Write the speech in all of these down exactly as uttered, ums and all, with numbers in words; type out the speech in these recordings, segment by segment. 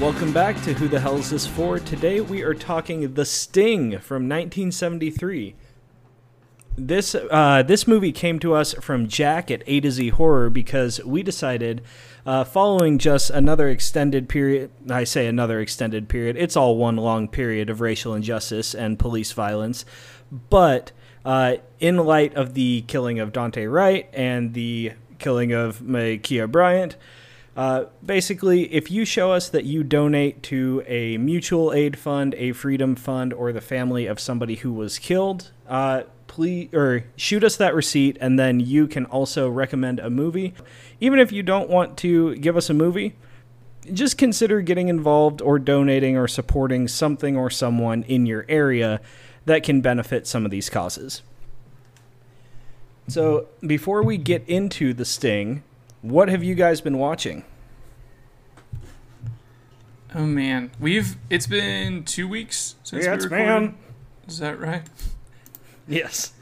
Welcome back to Who the Hell Is This For? Today we are talking The Sting from nineteen seventy-three. This uh, this movie came to us from Jack at A to Z Horror because we decided, uh, following just another extended period, I say another extended period, it's all one long period of racial injustice and police violence, but uh, in light of the killing of Dante Wright and the killing of Mikeia Bryant, uh, basically, if you show us that you donate to a mutual aid fund, a freedom fund, or the family of somebody who was killed, uh, please or shoot us that receipt, and then you can also recommend a movie. Even if you don't want to give us a movie, just consider getting involved or donating or supporting something or someone in your area that can benefit some of these causes. So before we get into The Sting, what have you guys been watching? Oh man, we've it's been two weeks since yes, we recorded. Man. Is that right? Yes.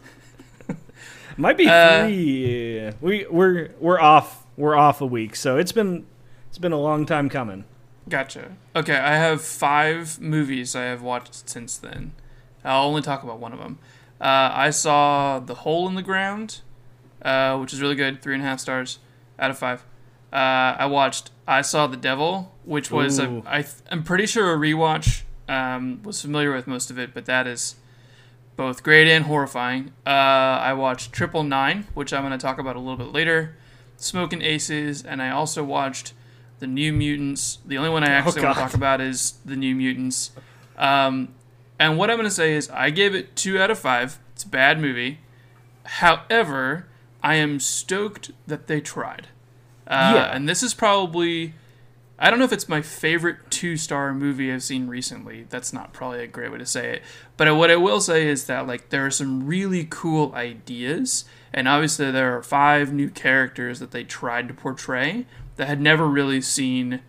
Might be uh, three. We we're we're off we're off a week, so it's been it's been a long time coming. Gotcha. Okay, I have five movies I have watched since then. I'll only talk about one of them. Uh, I saw The Hole in the Ground, uh, which is really good. Three and a half stars out of five. Uh, I watched I Saw the Devil, which was a, I th- I'm pretty sure a rewatch. Um, was familiar with most of it, but that is both great and horrifying. Uh, I watched Triple Nine, which I'm going to talk about a little bit later. Smoke and Aces, and I also watched The New Mutants. The only one I actually oh, want to talk about is The New Mutants. Um, and what I'm going to say is I gave it two out of five. It's a bad movie. However, I am stoked that they tried. Uh, yeah. And this is probably... I don't know if it's my favorite two-star movie I've seen recently. That's not probably a great way to say it. But what I will say is that, like, there are some really cool ideas. And obviously there are five new characters that they tried to portray that had never really seen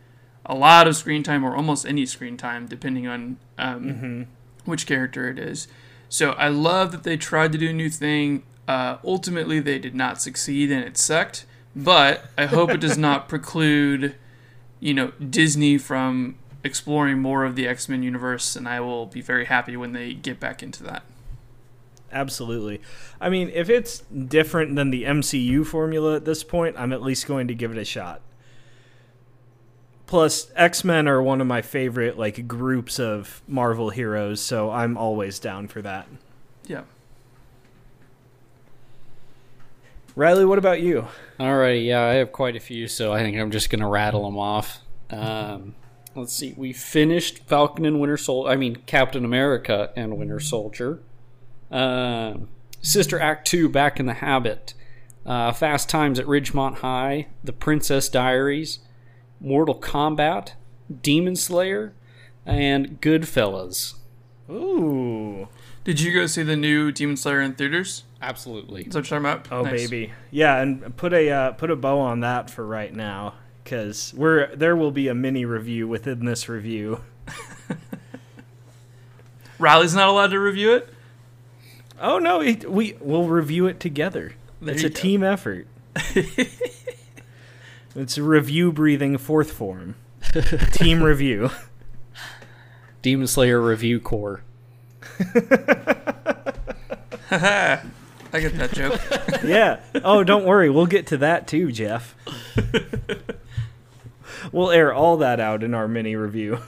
a lot of screen time or almost any screen time, depending on um, mm-hmm. which character it is. So I love that they tried to do a new thing. Uh, ultimately, they did not succeed, and it sucked. But I hope it does not preclude... you know, Disney from exploring more of the X-Men universe, and I will be very happy when they get back into that. Absolutely. I mean, if it's different than the M C U formula at this point, I'm at least going to give it a shot. Plus, X-Men are one of my favorite, like, groups of Marvel heroes, so I'm always down for that. Yeah. Riley, what about you? All right, yeah, I have quite a few, so I think I'm just going to rattle them off. Um, let's see, we finished Falcon and Winter Soldier, I mean, Captain America and Winter Soldier. Uh, Sister Act two, Back in the Habit. Uh, Fast Times at Ridgemont High, The Princess Diaries, Mortal Kombat, Demon Slayer, and Goodfellas. Ooh. Did you go see the new Demon Slayer in theaters? Absolutely. Is that what you're talking about? Oh, nice. Baby. Yeah, and put a uh, put a bow on that for right now, because we're there will be a mini review within this review. Riley's not allowed to review it? Oh, no, we, we, we'll review it together. There it's a go. Team effort. It's a review-breathing fourth form. Team review. Demon Slayer Review Corps. Haha. I get that joke. Yeah. Oh, don't worry. We'll get to that too, Jeff. We'll air all that out in our mini review.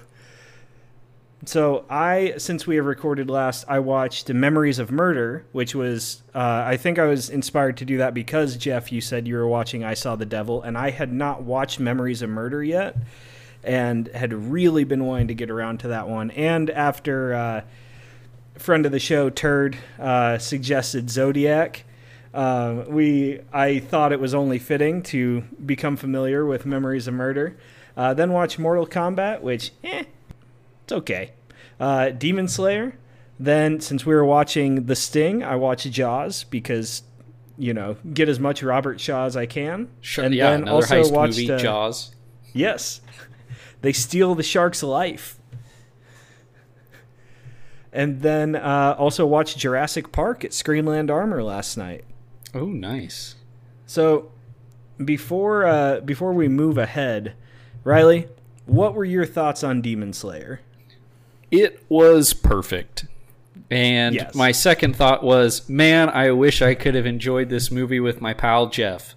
So I, since we have recorded last, I watched Memories of Murder, which was, uh, I think I was inspired to do that because, Jeff, you said you were watching I Saw the Devil, and I had not watched Memories of Murder yet and had really been wanting to get around to that one. And after... Uh, friend of the show Turd uh suggested Zodiac, uh, we I thought it was only fitting to become familiar with Memories of Murder, uh, then watch Mortal Kombat, which eh, it's okay, uh, Demon Slayer, then since we were watching The Sting, I watched Jaws because, you know, get as much Robert Shaw as I can. Sure, and yeah, then another also heist watched movie, uh, Jaws. Yes, they steal the shark's life. And then uh, also watched Jurassic Park at Screenland Armor last night. Oh, nice. So before uh, before we move ahead, Riley, What were your thoughts on Demon Slayer? It was perfect. And yes. My second thought was, man, I wish I could have enjoyed this movie with my pal Jeff.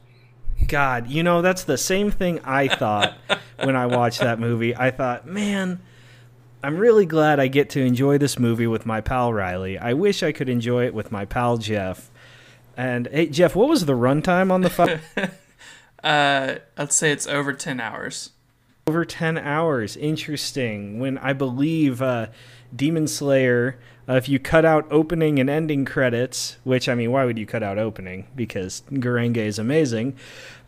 God, you know, that's the same thing I thought when I watched that movie. I thought, man, I'm really glad I get to enjoy this movie with my pal Riley. I wish I could enjoy it with my pal Jeff. And, hey, Jeff, what was the runtime on the file? uh, let's say it's over ten hours. Over ten hours. Interesting. When I believe uh, Demon Slayer... Uh, if you cut out opening and ending credits, which, I mean, why would you cut out opening? Because Garenge is amazing.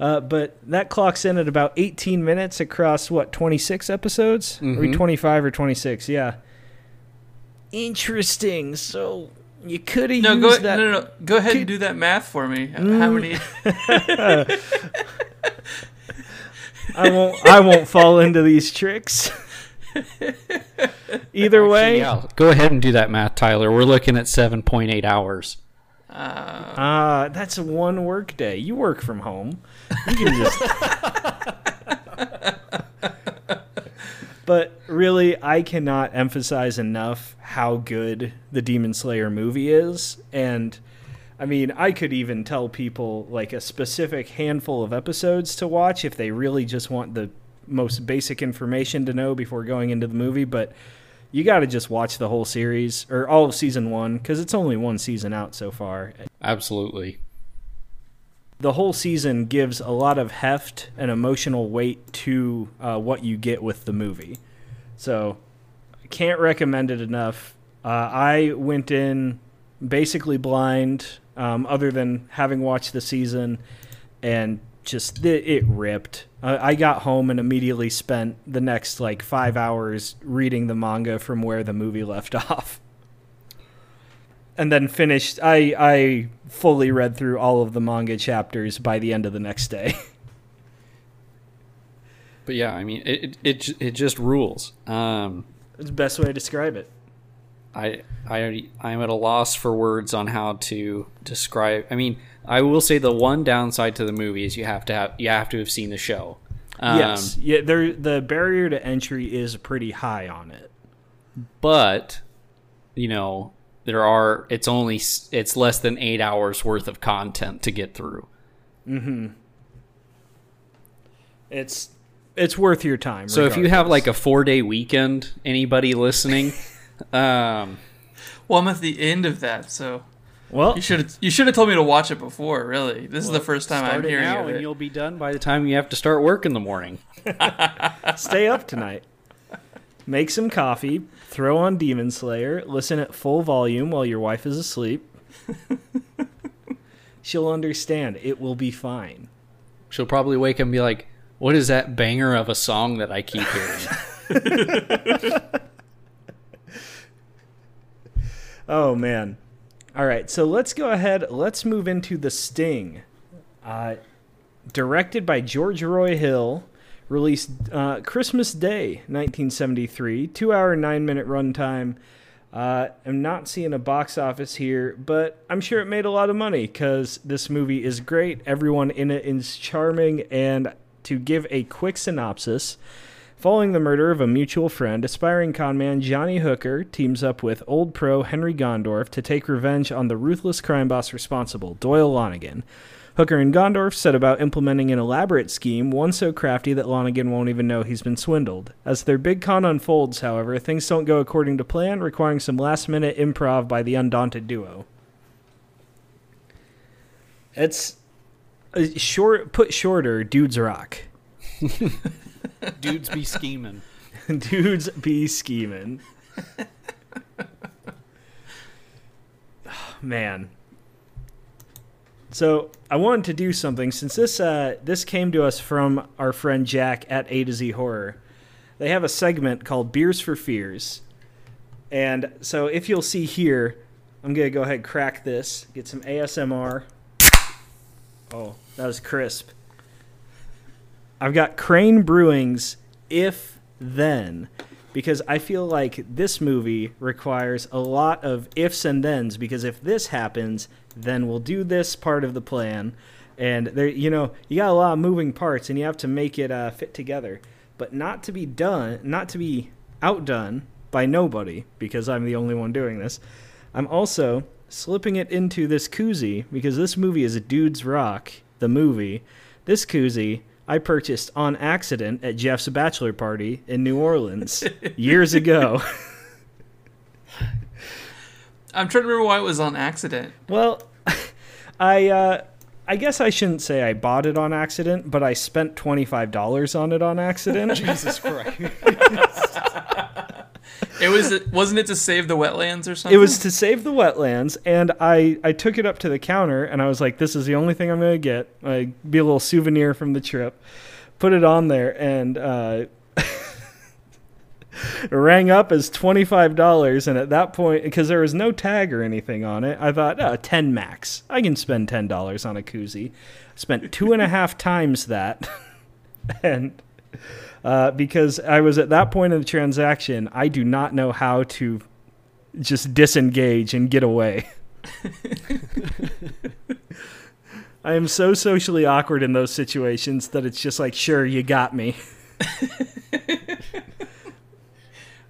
Uh, but that clocks in at about eighteen minutes across, what, twenty-six episodes? Mm-hmm. Or twenty-five or twenty-six, yeah. Interesting. So you could have no, used go, that. No, no, no. Go ahead could, and do that math for me. Mm. How many? I won't. I won't fall into these tricks. Either way, actually, yeah, go ahead and do that math, Tyler. We're looking at seven point eight hours. Uh, uh, that's one work day. You work from home. You can just... But really, I cannot emphasize enough how good the Demon Slayer movie is. And I mean, I could even tell people like a specific handful of episodes to watch if they really just want the most basic information to know before going into the movie, but you got to just watch the whole series or all of season one because it's only one season out so far. Absolutely. The whole season gives a lot of heft and emotional weight to uh, what you get with the movie. So I can't recommend it enough. Uh, I went in basically blind um, other than having watched the season, and just it ripped. I got home and immediately spent the next like five hours reading the manga from where the movie left off, and then finished. I I fully read through all of the manga chapters by the end of the next day. But yeah, I mean, it it it just rules. Um, it's the best way to describe it. I I I'm at a loss for words on how to describe. I mean, I will say the one downside to the movie is you have to have you have to have seen the show. Um, yes, yeah, there the barrier to entry is pretty high on it. But you know, there are it's only it's less than eight hours worth of content to get through. Mm-hmm. It's it's worth your time. So regardless. If you have like a four day weekend, anybody listening, um, well, I'm at the end of that, so. Well, you should you should have told me to watch it before. Really, this well, is the first time I'm hearing now of it. And you'll be done by the time you have to start work in the morning. Stay up tonight. Make some coffee. Throw on Demon Slayer. Listen at full volume while your wife is asleep. She'll understand. It will be fine. She'll probably wake up and be like, "What is that banger of a song that I keep hearing?" Oh man. All right, so let's go ahead. Let's move into The Sting. Uh, directed by George Roy Hill, released uh, Christmas Day, nineteen seventy-three, two-hour, nine-minute runtime. Uh, I'm not seeing a box office here, but I'm sure it made a lot of money because this movie is great. Everyone in it is charming. And to give a quick synopsis... Following the murder of a mutual friend, aspiring con man Johnny Hooker teams up with old pro Henry Gondorf to take revenge on the ruthless crime boss responsible, Doyle Lonnegan. Hooker and Gondorf set about implementing an elaborate scheme, one so crafty that Lonnegan won't even know he's been swindled. As their big con unfolds, however, things don't go according to plan, requiring some last-minute improv by the undaunted duo. It's short, put shorter, dudes rock. Dudes be scheming. Dudes be scheming. Oh, man. So I wanted to do something since this uh, this came to us from our friend Jack at A to Z Horror. They have a segment called Beers for Fears, and so if you'll see here, I'm gonna go ahead and crack this, get some A S M R. Oh, that was crisp. I've got Crane Brewing's If Then, because I feel like this movie requires a lot of ifs and thens, because if this happens, then we'll do this part of the plan. And, there, you know, you got a lot of moving parts, and you have to make it uh, fit together. but not to be done, not to be outdone by nobody, because I'm the only one doing this, I'm also slipping it into this koozie, because this movie is a dude's rock, the movie. This koozie I purchased on accident at Jeff's bachelor party in New Orleans years ago. I'm trying to remember why it was on accident. Well, I uh, I guess I shouldn't say I bought it on accident, but I spent twenty-five dollars on it on accident. Jesus Christ. It was, wasn't it to save the wetlands or something? It was to save the wetlands, and I, I took it up to the counter, and I was like, this is the only thing I'm going to get. I'd be a little souvenir from the trip. Put it on there, and... Uh, it rang up as twenty-five dollars, and at that point, because there was no tag or anything on it, I thought, oh, ten max. I can spend ten dollars on a koozie. Spent two and a half times that, and uh, because I was at that point of the transaction, I do not know how to just disengage and get away. I am so socially awkward in those situations that it's just like, sure, you got me.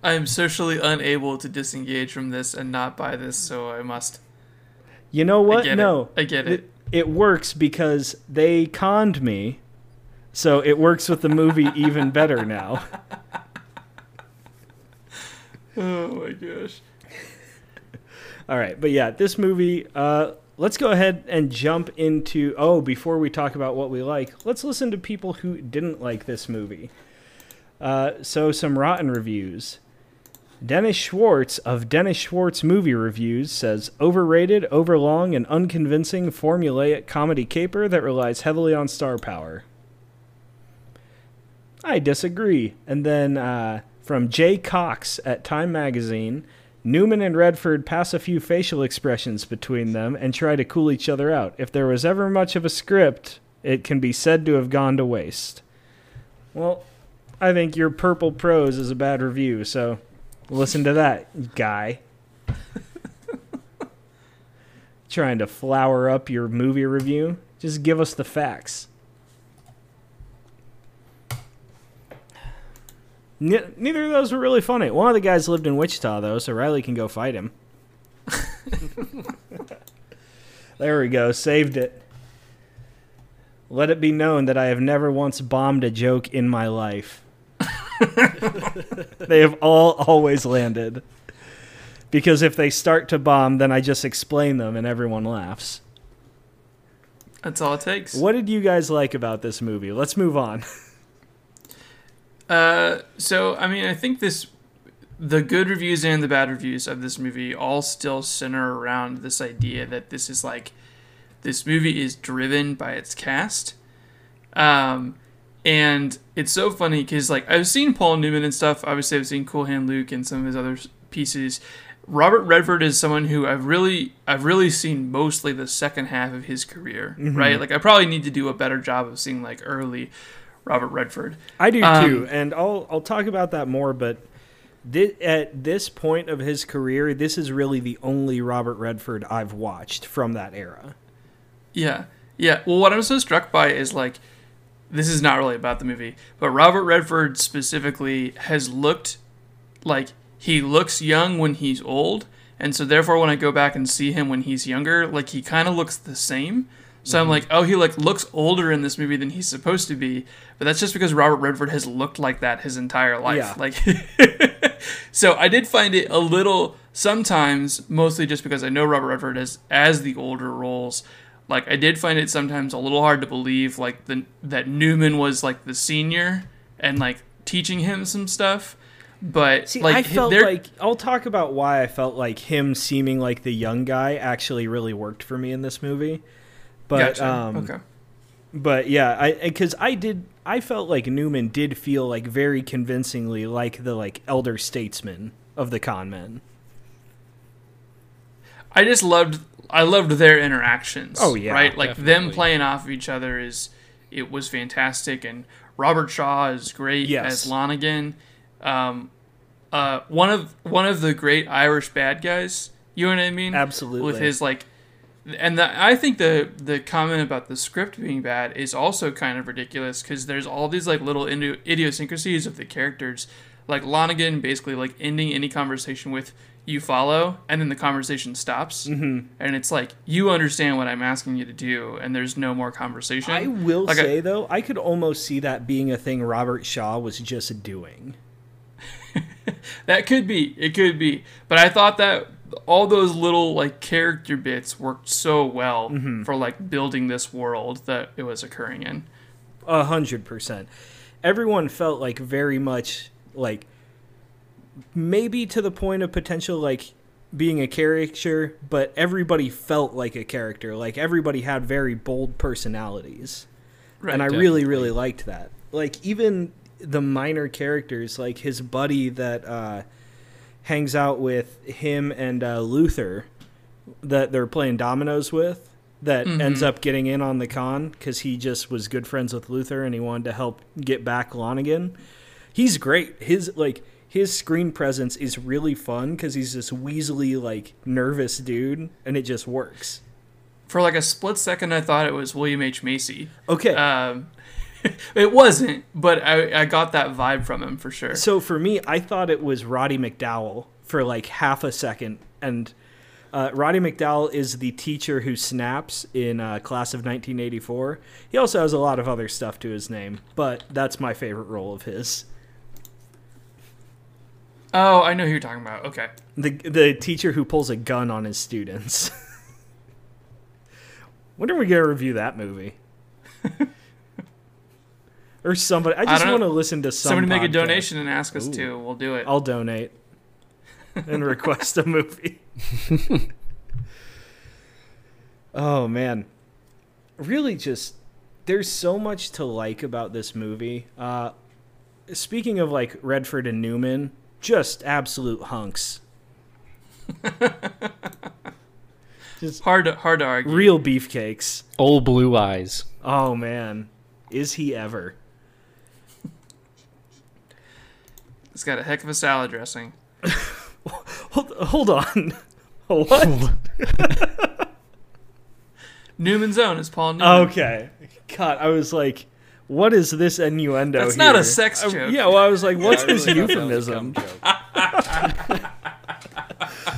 I am socially unable to disengage from this and not buy this, so I must. You know what? I get no. It. I get it. it. It works because they conned me, so it works with the movie even better now. Oh, my gosh. All right, but yeah, this movie, uh, let's go ahead and jump into, oh, before we talk about what we like, let's listen to people who didn't like this movie. Uh, so some rotten reviews. Dennis Schwartz of Dennis Schwartz Movie Reviews says, overrated, overlong, and unconvincing formulaic comedy caper that relies heavily on star power. I disagree. And then uh, from Jay Cox at Time Magazine, Newman and Redford pass a few facial expressions between them and try to cool each other out. If there was ever much of a script, it can be said to have gone to waste. Well, I think your purple prose is a bad review, so... listen to that, guy. Trying to flower up your movie review? Just give us the facts. Ne- neither of those were really funny. One of the guys lived in Wichita, though, so Riley can go fight him. There we go. Saved it. Let it be known that I have never once bombed a joke in my life. They have all always landed, because if they start to bomb, then I just explain them and everyone laughs. That's all it takes. What did you guys like about this movie? Let's move on. uh, so I mean, I think this, the good reviews and the bad reviews of this movie all still center around this idea that this is like, this movie is driven by its cast. Um, And it's so funny because, like, I've seen Paul Newman and stuff. Obviously, I've seen Cool Hand Luke and some of his other pieces. Robert Redford is someone who I've really, I've really seen mostly the second half of his career, mm-hmm. right? Like, I probably need to do a better job of seeing like early Robert Redford. I do um, too, and I'll I'll talk about that more. But th- at this point of his career, this is really the only Robert Redford I've watched from that era. Yeah, yeah. Well, what I'm so struck by is like, this is not really about the movie, but Robert Redford specifically has looked like he looks young when he's old. And so therefore, when I go back and see him when he's younger, like he kind of looks the same. So mm-hmm. I'm like, oh, he like looks older in this movie than he's supposed to be. But that's just because Robert Redford has looked like that his entire life. Yeah. Like, so I did find it a little sometimes, mostly just because I know Robert Redford as, as the older roles. Like, I did find it sometimes a little hard to believe, like, the, that Newman was, like, the senior and, like, teaching him some stuff. But, See, like... I felt like... I'll talk about why I felt like him seeming like the young guy actually really worked for me in this movie. But, gotcha. um... Okay. But, yeah, I... Because I did... I felt like Newman did feel, like, very convincingly like the, like, elder statesman of the con men. I just loved... I loved their interactions. Oh yeah, right. Like definitely. Them playing off of each other is, it was fantastic. And Robert Shaw is great yes. as Lonnegan. Um, uh, one of one of the great Irish bad guys. You know what I mean? Absolutely. With his like, And the, I think the the comment about the script being bad is also kind of ridiculous, because there's all these like little indi- idiosyncrasies of the characters, like Lonnegan basically like ending any conversation with "you follow," and then the conversation stops, mm-hmm. and it's like, you understand what I'm asking you to do, and there's no more conversation. I will like say I, though, I could almost see that being a thing Robert Shaw was just doing. That could be, it could be, but I thought that all those little like character bits worked so well mm-hmm. for like building this world that it was occurring in. A hundred percent. Everyone felt like very much like, maybe to the point of potential like being a character, but everybody felt like a character. Like everybody had very bold personalities, right, and I definitely. really, really liked that. Like even the minor characters, like his buddy that uh, hangs out with him and uh, Luther, that they're playing dominoes with, that mm-hmm. ends up getting in on the con because he just was good friends with Luther and he wanted to help get back Lonnegan. He's great. His like his screen presence is really fun because he's this weaselly, like nervous dude, and it just works. For like a split second, I thought it was William H. Macy. Okay. Um, It wasn't, but I, I got that vibe from him for sure. So for me, I thought it was Roddy McDowell for like half a second. And uh, Roddy McDowell is the teacher who snaps in uh, Class of nineteen eighty-four. He also has a lot of other stuff to his name, but that's my favorite role of his. Oh, I know who you're talking about. Okay. The, the teacher who pulls a gun on his students. When are we going to review that movie? Or somebody. I just I want to listen to some somebody podcast. Make a donation and ask us Ooh. to. We'll do it. I'll donate and request a movie. Oh man, really? Just there's so much to like about this movie. Uh, speaking of like Redford and Newman, just absolute hunks. Just hard, to, hard to argue. Real beefcakes. Old blue eyes. Oh man, is he ever? It's got a heck of a salad dressing. hold, hold on. What? Newman's own is Paul Newman. Okay. God, I was like, what is this innuendo That's here? Not a sex joke. I, yeah, well, I was like, what's yeah, this really euphemism? I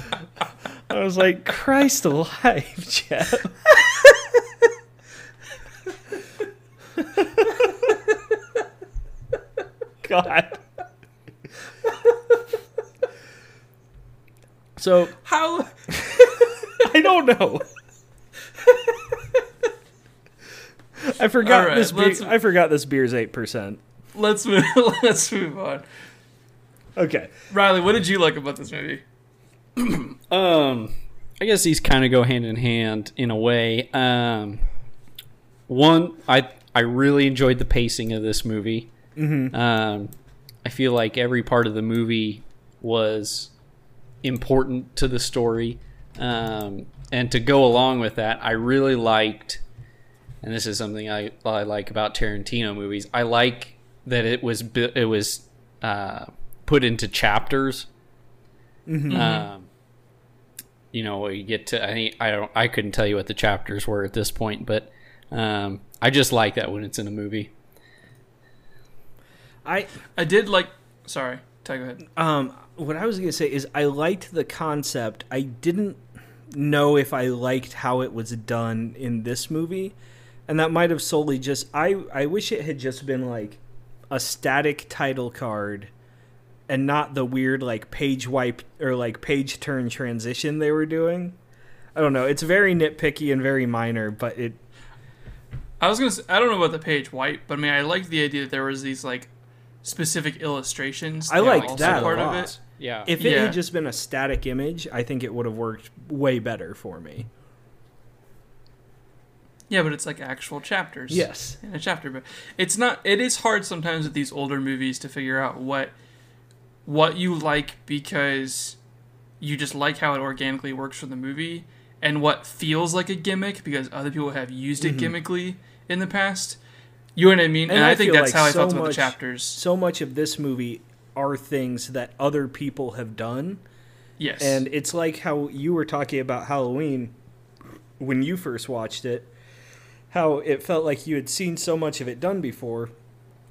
was like, Christ alive, Jeff. God. So how I don't know. I forgot right, this beer, I forgot this beer's eight percent. Let's move let's move on. Okay. Riley, what did you like about this movie? um I guess these kind of go hand in hand in a way. Um one I I really enjoyed the pacing of this movie. Mm-hmm. Um, I feel like every part of the movie was important to the story. Um, and to go along with that, I really liked, and this is something I, I like about Tarantino movies, I like that it was it was uh, put into chapters. Mm-hmm. Um, you know, you get to, I, I, don't, I couldn't tell you what the chapters were at this point, but um, I just like that when it's in a movie. I I did like... Sorry, go ahead. Um, what I was going to say is I liked the concept. I didn't know if I liked how it was done in this movie. And that might have solely just... I, I wish it had just been like a static title card and not the weird like page wipe or like page turn transition they were doing. I don't know. It's very nitpicky and very minor, but it... I was going to I don't know about the page wipe, but I mean, I liked the idea that there was these like specific illustrations. I liked that part of it. Yeah. If it yeah. had just been a static image, I think it would have worked way better for me. Yeah, but it's like actual chapters. Yes. In a chapter book. It's not it is hard sometimes with these older movies to figure out what what you like because you just like how it organically works for the movie, and what feels like a gimmick because other people have used it mm-hmm. gimmickly in the past. You know what I mean? And, and I, I think that's like how I so felt much, about the chapters. So much of this movie are things that other people have done. Yes. And it's like how you were talking about Halloween. when you first watched it, how it felt like you had seen so much of it done before,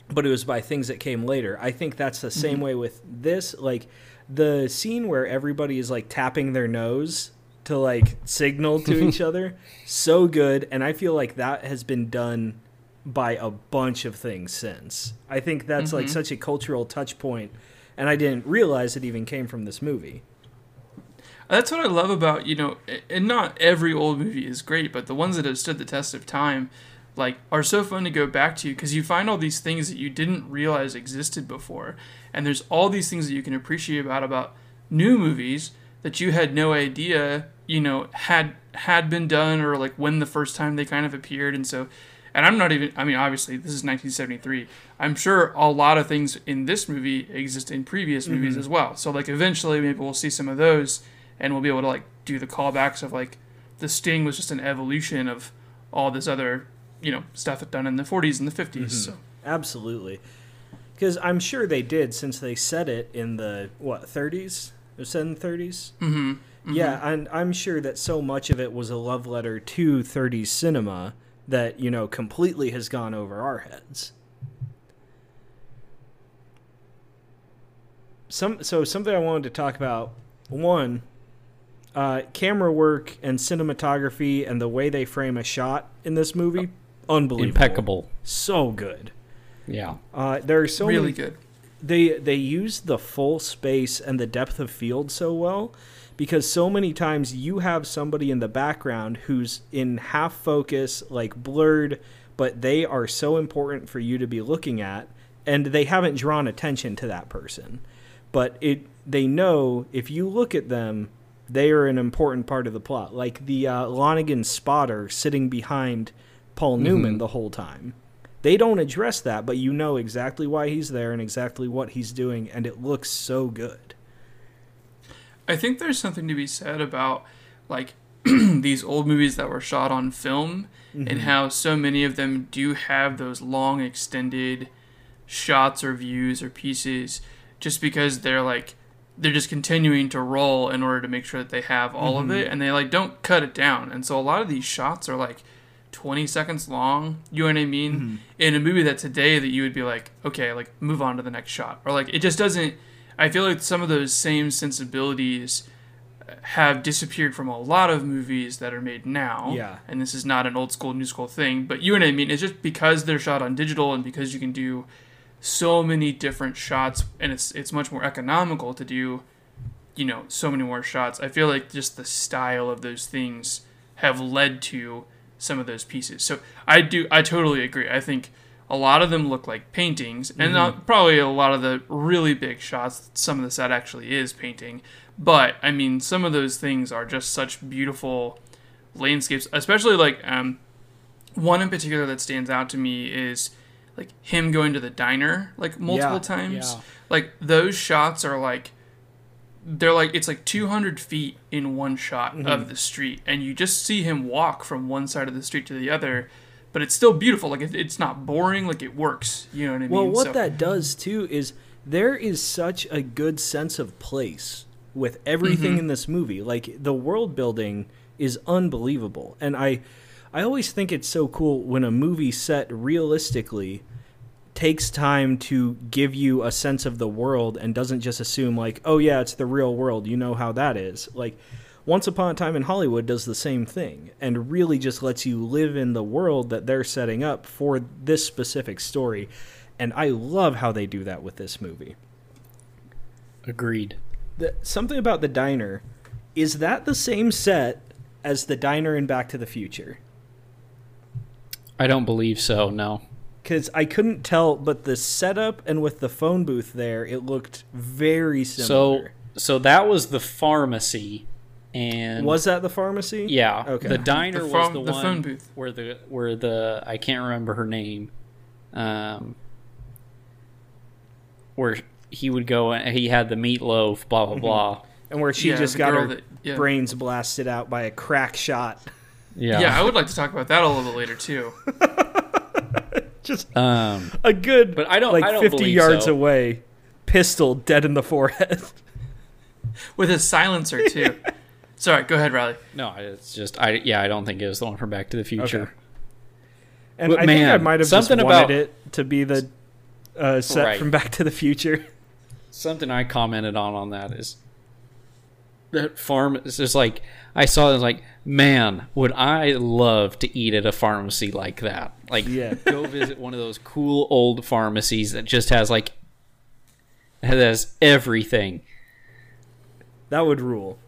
but it was by things that came later. I think that's the same mm-hmm. way with this. Like, the scene where everybody is, like, tapping their nose to, like, signal to each other, so good. And I feel like that has been done by a bunch of things since. I think that's, mm-hmm. like, such a cultural touch point, and I didn't realize it even came from this movie. That's what I love about, you know, and not every old movie is great, but the ones that have stood the test of time, like, are so fun to go back to, because you find all these things that you didn't realize existed before. And there's all these things that you can appreciate about, about new movies that you had no idea, you know, had, had been done, or like when the first time they kind of appeared. And so, and I'm not even, I mean, obviously this is nineteen seventy-three. I'm sure a lot of things in this movie exist in previous mm-hmm. movies as well. So like eventually maybe we'll see some of those, and we'll be able to, like, do the callbacks of, like, The Sting was just an evolution of all this other, you know, stuff done in the forties and the fifties. Mm-hmm. So. Absolutely. Because I'm sure they did, since they said it in the, what, thirties? It was said in the thirties? Mm-hmm. Mm-hmm. Yeah, and I'm sure that so much of it was a love letter to thirties cinema that, you know, completely has gone over our heads. Some So something I wanted to talk about, one... Uh, camera work and cinematography and the way they frame a shot in this movie, unbelievable, impeccable, so good. Yeah, uh, there are so really many, good. They they use the full space and the depth of field so well, because so many times you have somebody in the background who's in half focus, like blurred, but they are so important for you to be looking at, and they haven't drawn attention to that person, but it they know if you look at them. They are an important part of the plot. Like the uh, Lonnegan spotter sitting behind Paul Newman mm-hmm. the whole time. They don't address that, but you know exactly why he's there and exactly what he's doing, and it looks so good. I think there's something to be said about like these old movies that were shot on film mm-hmm. and how so many of them do have those long extended shots or views or pieces just because they're like, they're just continuing to roll in order to make sure that they have all mm-hmm. of it, and they like don't cut it down. And so a lot of these shots are like twenty seconds long, you know what I mean? Mm-hmm. In a movie that today that you would be like, okay, like move on to the next shot. Or like it just doesn't, I feel like some of those same sensibilities have disappeared from a lot of movies that are made now. Yeah. And this is not an old school, new school thing, but you know what I mean? It's just because they're shot on digital and because you can do so many different shots, and it's it's much more economical to do, you know, so many more shots. I feel like just the style of those things have led to some of those pieces. So I do, I totally agree. I think a lot of them look like paintings, and mm-hmm. not, probably a lot of the really big shots, some of the set actually is painting. But I mean, some of those things are just such beautiful landscapes, especially like um, one in particular that stands out to me is like him going to the diner like multiple yeah, times. Yeah. Like those shots are like, they're like, it's like two hundred feet in one shot mm-hmm. of the street. And you just see him walk from one side of the street to the other, but it's still beautiful. Like it, it's not boring. Like it works. You know what I well, mean? Well, what so. that does too is there is such a good sense of place with everything mm-hmm. in this movie. Like the world building is unbelievable. And I, I always think it's so cool when a movie set realistically takes time to give you a sense of the world and doesn't just assume like, oh yeah, it's the real world. You know how that is. Like Once Upon a Time in Hollywood does the same thing and really just lets you live in the world that they're setting up for this specific story. And I love how they do that with this movie. Agreed. The, something about the diner, is that the same set as the diner in Back to the Future? I don't believe so, no. Because I couldn't tell, but the setup and with the phone booth there, it looked very similar. So, so that was the pharmacy, and was that the pharmacy? Yeah. Okay. The diner the phone, was the, the one phone booth. where the where the I can't remember her name, um, where he would go and he had the meatloaf, blah blah mm-hmm. blah, and where she yeah, just got her that, yeah. brains blasted out by a crack shot. Yeah. yeah, I would like to talk about that a little bit later too. Just um, a good, but I don't, like I don't fifty yards so. away, pistol dead in the forehead with a silencer too. Sorry, go ahead, Riley. No, it's just I yeah, I don't think it was the one from Back to the Future. Okay. And but I man, think I might have just wanted about, it to be the uh, set right. from Back to the Future. Something I commented on on that is that farm is just like I saw it and like, man, would I love to eat at a pharmacy like that? Like, yeah. Go visit one of those cool old pharmacies that just has like has everything. That would rule.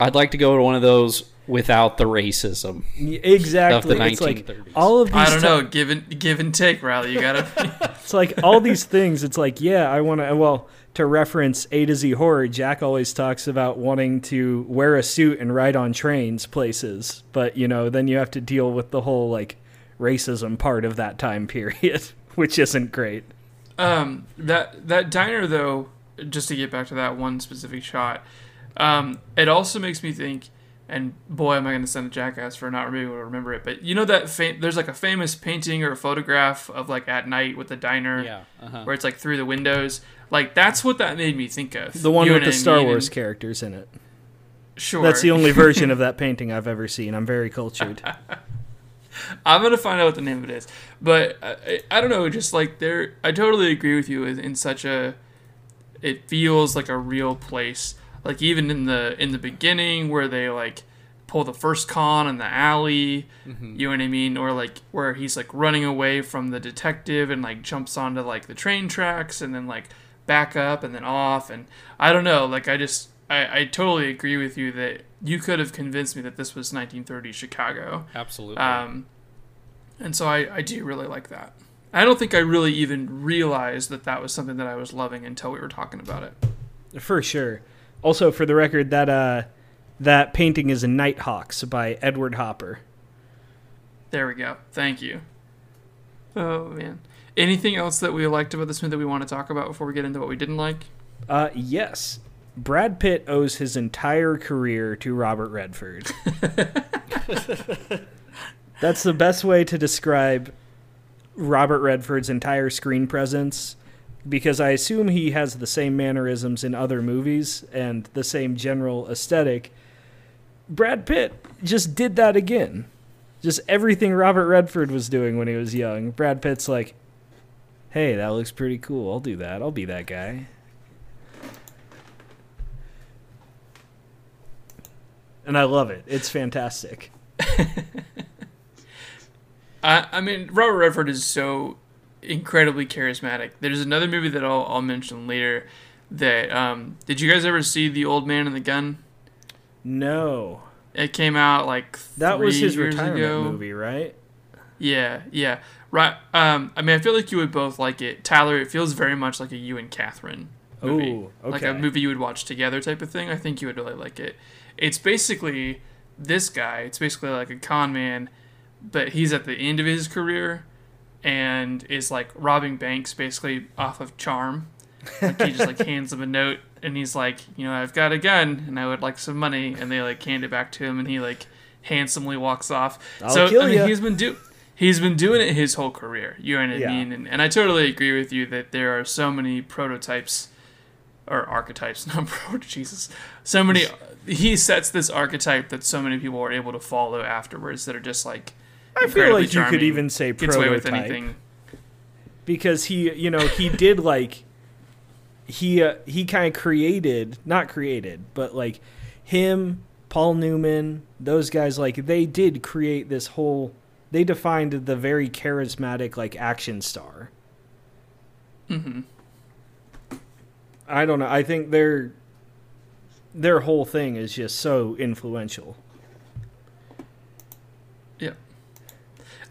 I'd like to go to one of those without the racism. Exactly. Of the it's nineteen thirties. Like all of these I don't t- know, give and, give and take, Riley. You gotta It's like all these things, it's like, yeah, I wanna well, to reference A to Z Horror, Jack always talks about wanting to wear a suit and ride on trains places. But, you know, then you have to deal with the whole like racism part of that time period, which isn't great. Um that that diner though, just to get back to that one specific shot. Um, it also makes me think, and boy, am I going to send a jackass for not being able to remember it, but you know that fam- there's like a famous painting or a photograph of like at night with the diner yeah, uh-huh. where it's like through the windows. Like that's what that made me think of. The one you with the Star I mean? Wars characters in it. Sure. That's the only version of that painting I've ever seen. I'm very cultured. I'm going to find out what the name of it is. But I, I don't know, just like there, I totally agree with you in, in such a, it feels like a real place. Like even in the in the beginning where they like pull the first con in the alley, mm-hmm. you know what I mean, or like where he's like running away from the detective and like jumps onto like the train tracks and then like back up and then off, and I don't know, like I just I, I totally agree with you that you could have convinced me that this was nineteen thirties Chicago. Absolutely. Um, and so I I do really like that. I don't think I really even realized that that was something that I was loving until we were talking about it. For sure. Also, for the record, that uh, that painting is Nighthawks by Edward Hopper. There we go. Thank you. Oh, man. Anything else that we liked about this movie that we want to talk about before we get into what we didn't like? Uh, yes. Brad Pitt owes his entire career to Robert Redford. That's the best way to describe Robert Redford's entire screen presence. Because I assume he has the same mannerisms in other movies and the same general aesthetic. Brad Pitt just did that again. Just everything Robert Redford was doing when he was young. Brad Pitt's like, hey, that looks pretty cool. I'll do that. I'll be that guy. And I love it. It's fantastic. I, I mean, Robert Redford is so incredibly charismatic. There's another movie that I'll, I'll mention later that um did you guys ever see The Old Man and the Gun? No. It came out like that three was his years retirement ago. Movie, right? Yeah, yeah. Right. Um I mean I feel like you would both like it. Tyler, it feels very much like a you and Catherine movie. Ooh, okay. Like a movie you would watch together type of thing. I think you would really like it. It's basically this guy, it's basically like a con man, but he's at the end of his career and is like robbing banks basically off of charm. Like he just like hands them a note and he's like, you know, I've got a gun and I would like some money, and they like hand it back to him and he like handsomely walks off. I'll so kill I mean, ya. he's been do he's been doing it his whole career. You know what I yeah. mean? And, and I totally agree with you that there are so many prototypes or archetypes, not pro Jesus. So many he sets this archetype that so many people are able to follow afterwards that are just like I feel like charming. You could even say prototype, because he, you know, he did like he uh, he kind of created, not created, but like him, Paul Newman, those guys, like they did create this whole. They defined the very charismatic like action star. Mm-hmm. I don't know. I think their their whole thing is just so influential.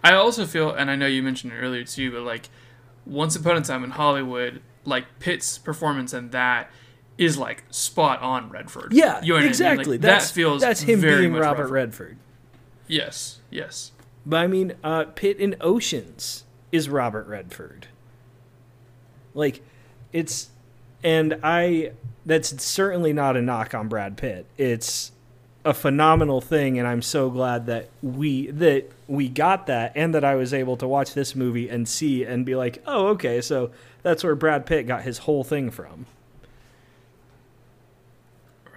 I also feel, and I know you mentioned it earlier too, but like Once Upon a Time in Hollywood, like Pitt's performance in that is like spot on Redford. Yeah, you know exactly. I mean? Like, that's, that feels that's him very being much Robert Redford. Redford. Yes, yes. But I mean, uh, Pitt in Oceans is Robert Redford. Like, it's, and I, that's certainly not a knock on Brad Pitt. It's a phenomenal thing, and I'm so glad that we that we got that, and that I was able to watch this movie and see and be like, oh, okay, so that's where Brad Pitt got his whole thing from.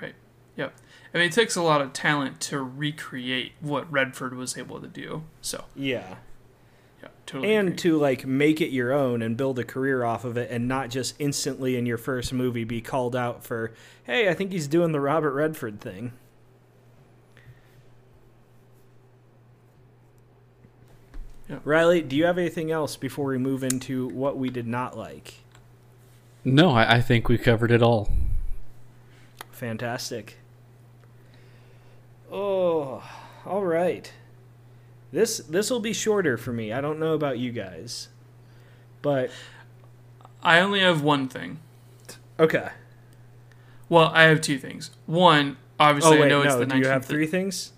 Right. Yep. I mean, it takes a lot of talent to recreate what Redford was able to do. So yeah, yeah, totally. And agree. To like make it your own and build a career off of it, and not just instantly in your first movie be called out for, hey, I think he's doing the Robert Redford thing. Yeah. Riley, do you have anything else before we move into what we did not like? No, I, I think we covered it all. Fantastic. Oh, all right. This this will be shorter for me. I don't know about you guys, but I only have one thing. Okay. Well, I have two things. One, obviously, oh, wait, I know no, it's the nineteenth. Do you have three things?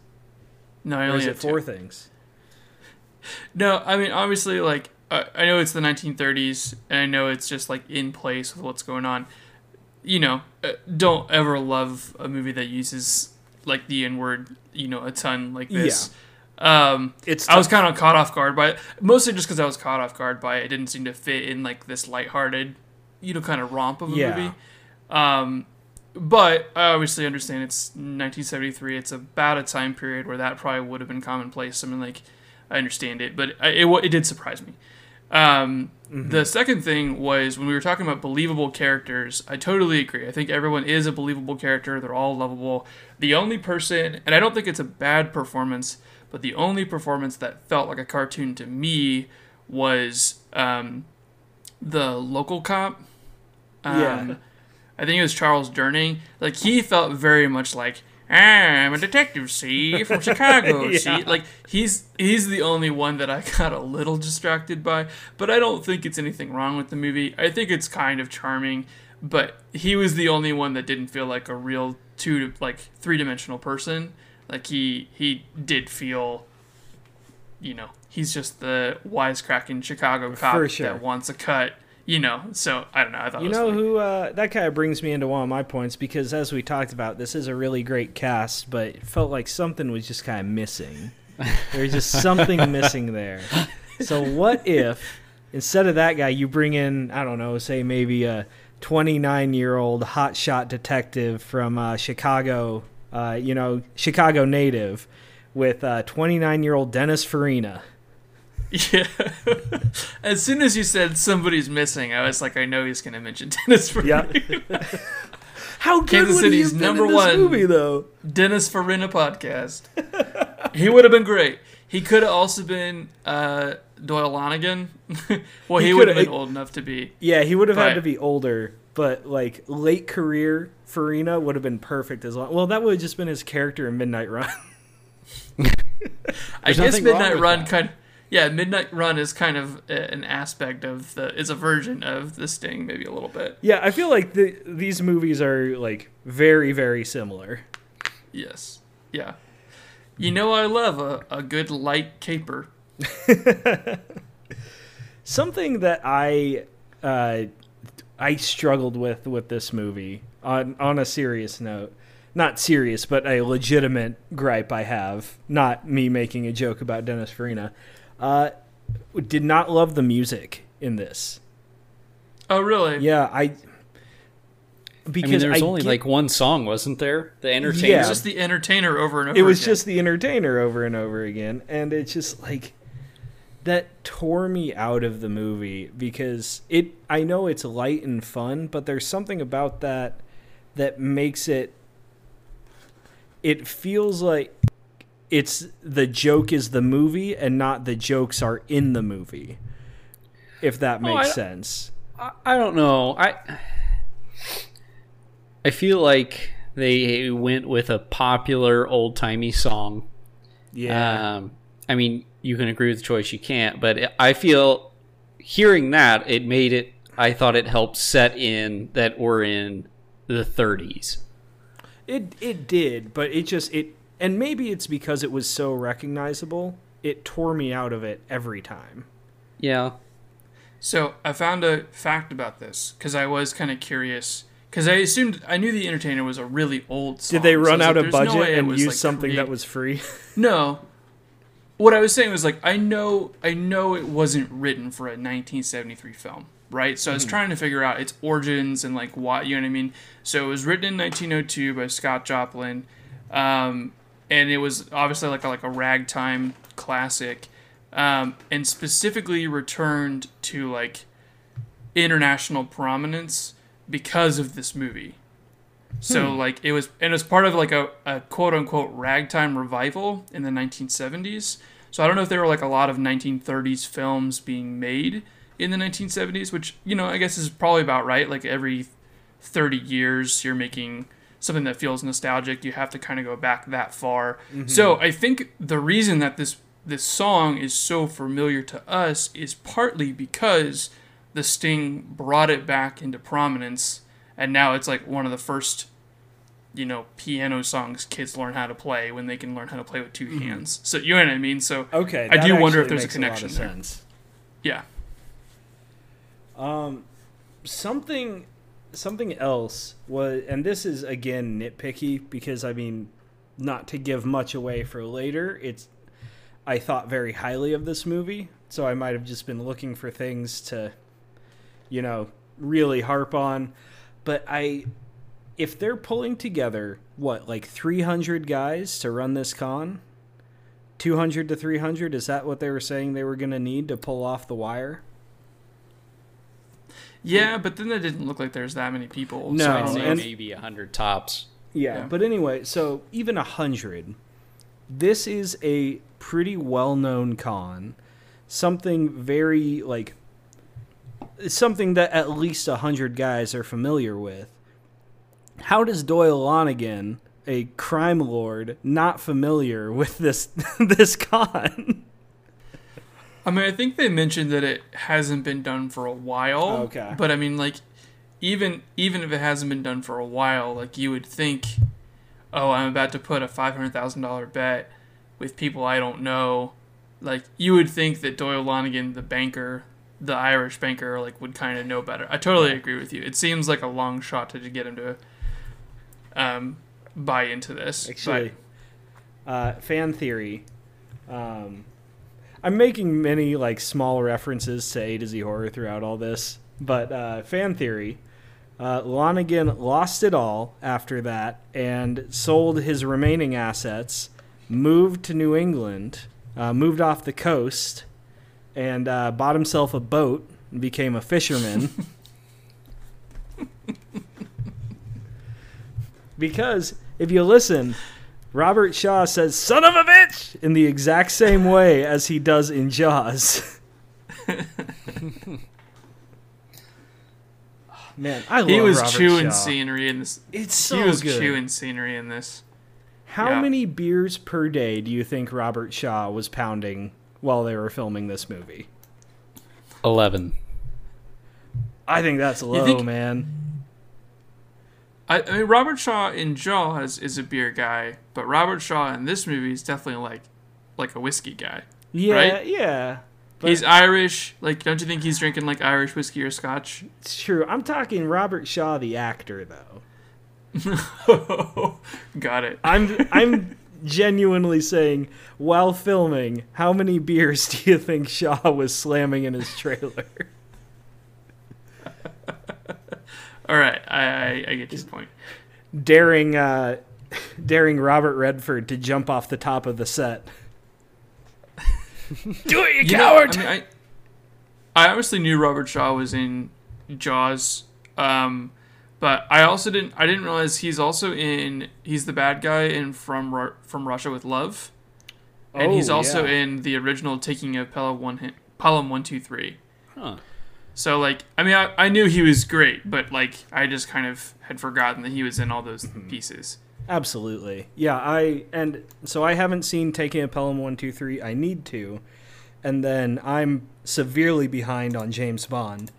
No, I only or is have it four two. things. No, I mean, obviously, like, uh, I know it's the nineteen thirties, and I know it's just, like, in place with what's going on. You know, uh, don't ever love a movie that uses, like, the N-word, you know, a ton like this. Yeah. Um, it's I was kind of caught off guard by it, mostly just because I was caught off guard by it. It didn't seem to fit in, like, this lighthearted, you know, kind of romp of a yeah. movie. Um, but I obviously understand it's nineteen seventy-three. It's about a time period where that probably would have been commonplace. I mean, like, I understand it, but it it did surprise me. Um, mm-hmm. The second thing was when we were talking about believable characters, I totally agree. I think everyone is a believable character. They're all lovable. The only person, and I don't think it's a bad performance, but the only performance that felt like a cartoon to me was um, the local cop. Um, yeah. I think it was Charles Durning. Like, he felt very much like, I'm a detective, see, from Chicago, yeah. see? Like, he's he's the only one that I got a little distracted by, but I don't think it's anything wrong with the movie. I think it's kind of charming, but he was the only one that didn't feel like a real two, like, three-dimensional person. Like, he, he did feel, you know, he's just the wisecracking Chicago cop sure. that wants a cut. You know, so I don't know. I thought you know who uh, that kind of brings me into one of my points, because as we talked about, this is a really great cast, but it felt like something was just kind of missing. There's just something missing there. So what if instead of that guy, you bring in, I don't know, say maybe a twenty-nine-year-old hotshot detective from uh, Chicago, uh, you know, Chicago native, with uh, twenty-nine-year-old Dennis Farina. Yeah. As soon as you said somebody's missing, I was like, I know he's going to mention Dennis Farina. Yep. How good Kansas would City's he have been number in this one movie, though? Dennis Farina podcast. He would have been great. He could have also been uh, Doyle Lonnegan. Well, he, he would have been old enough to be. Yeah, he would have but, had to be older, but like late career Farina would have been perfect as long. Well, that would have just been his character in Midnight Run. I guess Midnight Run that. kind of. Yeah, Midnight Run is kind of an aspect of the, is a version of The Sting, maybe a little bit. Yeah, I feel like the, these movies are, like, very, very similar. Yes, yeah. You know I love a, a good light caper. Something that I uh, I struggled with with this movie, on, on a serious note. Not serious, but a legitimate gripe I have. Not me making a joke about Dennis Farina. Uh, did not love the music in this. Oh, really? Yeah, I. Because I mean, there was I only get, like one song, wasn't there? The Entertainer. Yeah. It was just the Entertainer over and over. It was again. just the Entertainer over and over again, and it's just like that tore me out of the movie because it. I know it's light and fun, but there's something about that that makes it. It feels like. It's the joke is the movie and not the jokes are in the movie, if that makes oh, I, sense. I, I don't know. I I feel like they went with a popular old-timey song. Yeah. Um, I mean, you can agree with the choice, you can't, but I feel hearing that, it made it, I thought it helped set in that we're in the thirties. It It did, but it just... it. And maybe it's because it was so recognizable, it tore me out of it every time. Yeah. So I found a fact about this because I was kind of curious because I assumed I knew The Entertainer was a really old song. Did they run so out like, of budget no and use like, something free. that was free? No. What I was saying was like I know I know it wasn't written for a nineteen seventy-three film, right? So mm. I was trying to figure out its origins and like why, you know what I mean? So it was written in nineteen oh two by Scott Joplin. Um, and it was obviously like a, like a ragtime classic, um, and specifically returned to like international prominence because of this movie. So hmm. like it was, and it was part of like a, a quote unquote ragtime revival in the nineteen seventies. So I don't know if there were like a lot of nineteen thirties films being made in the nineteen seventies, which, you know, I guess is probably about right. Like every thirty years you're making something that feels nostalgic. You have to kind of go back that far. Mm-hmm. So I think the reason that this, this song is so familiar to us is partly because The Sting brought it back into prominence, and now it's like one of the first, you know, piano songs kids learn how to play when they can learn how to play with two mm-hmm. hands. So you know what I mean? So okay, I do wonder if there's a connection a lot of sense. there. Yeah. Um, something... Something else was, and this is again nitpicky because I mean, not to give much away for later, it's, I thought very highly of this movie, so I might have just been looking for things to, you know, really harp on. But I, if they're pulling together, what, like three hundred guys to run this con? two hundred to three hundred, is that what they were saying they were going to need to pull off The Wire? Yeah, but then it didn't look like there's that many people. No, so I don't know. Maybe one hundred tops. Yeah, yeah, but anyway, so even one hundred, this is a pretty well-known con. Something very, like, something that at least one hundred guys are familiar with. How does Doyle Lonnegan, a crime lord, not familiar with this this con? I mean, I think they mentioned that it hasn't been done for a while. Okay. But I mean, like, even even if it hasn't been done for a while, like, you would think, oh, I'm about to put a five hundred thousand dollars bet with people I don't know. Like, you would think that Doyle Lonnegan, the banker, the Irish banker, like, would kind of know better. I totally agree with you. It seems like a long shot to get him to um, buy into this. Actually, but, uh, fan theory. Um I'm making many like small references to A to Z Horror throughout all this, but uh, fan theory, uh, Lonnegan lost it all after that and sold his remaining assets, moved to New England, uh, moved off the coast, and uh, bought himself a boat and became a fisherman. Because if you listen, Robert Shaw says, "Son of a bitch!" in the exact same way as he does in Jaws. Man, I love Robert Shaw. He was chewing scenery in this. It's so good. He was chewing scenery in this. How yeah. many beers per day do you think Robert Shaw was pounding while they were filming this movie? eleven. I think that's low, think- man. I, I mean, Robert Shaw in Jaws is a beer guy, but Robert Shaw in this movie is definitely like, like a whiskey guy. Yeah, right? yeah. But he's Irish. Like, don't you think he's drinking like Irish whiskey or Scotch? It's true. I'm talking Robert Shaw, the actor, though. Got it. I'm I'm genuinely saying, while filming, how many beers do you think Shaw was slamming in his trailer? All right, I, I, I get your point. Daring, uh, daring Robert Redford to jump off the top of the set. Do it, you, you coward! Know, I, mean, I, I obviously knew Robert Shaw was in Jaws, um, but I also didn't. I didn't realize he's also in. He's the bad guy in From Ru- From Russia with Love, and oh, he's also yeah. in the original Taking of Pelham One Pelham One Two Three. Huh. So, like, I mean, I, I knew he was great, but, like, I just kind of had forgotten that he was in all those mm-hmm. pieces. Absolutely. Yeah, I, and so I haven't seen Taking a Pelham one two three. I need to. And then I'm severely behind on James Bond.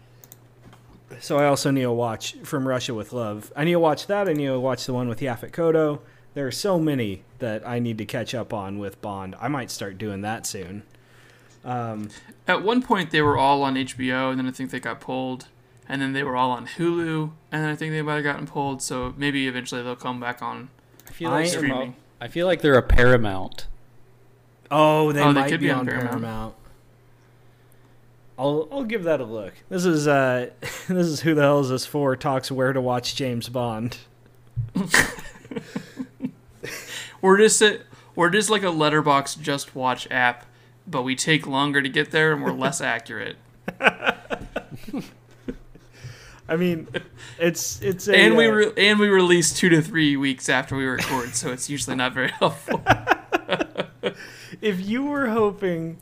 So I also need to watch From Russia with Love. I need to watch that. I need to watch the one with Yaphet Kotto. There are so many that I need to catch up on with Bond. I might start doing that soon. Um, At one point, they were all on H B O, and then I think they got pulled. And then they were all on Hulu, and then I think they might have gotten pulled. So maybe eventually they'll come back on I feel like I streaming. Am, I feel like they're a Paramount. Oh, they oh, might they could be, be on Paramount. Paramount. I'll I'll give that a look. This is uh, this is Who the Hell Is This For? Talks where to watch James Bond. Or just a, or just like a Letterboxd Just Watch app, but we take longer to get there and we're less accurate. I mean, it's it's a, and we re- and we release two to three weeks after we record, so it's usually not very helpful. If you were hoping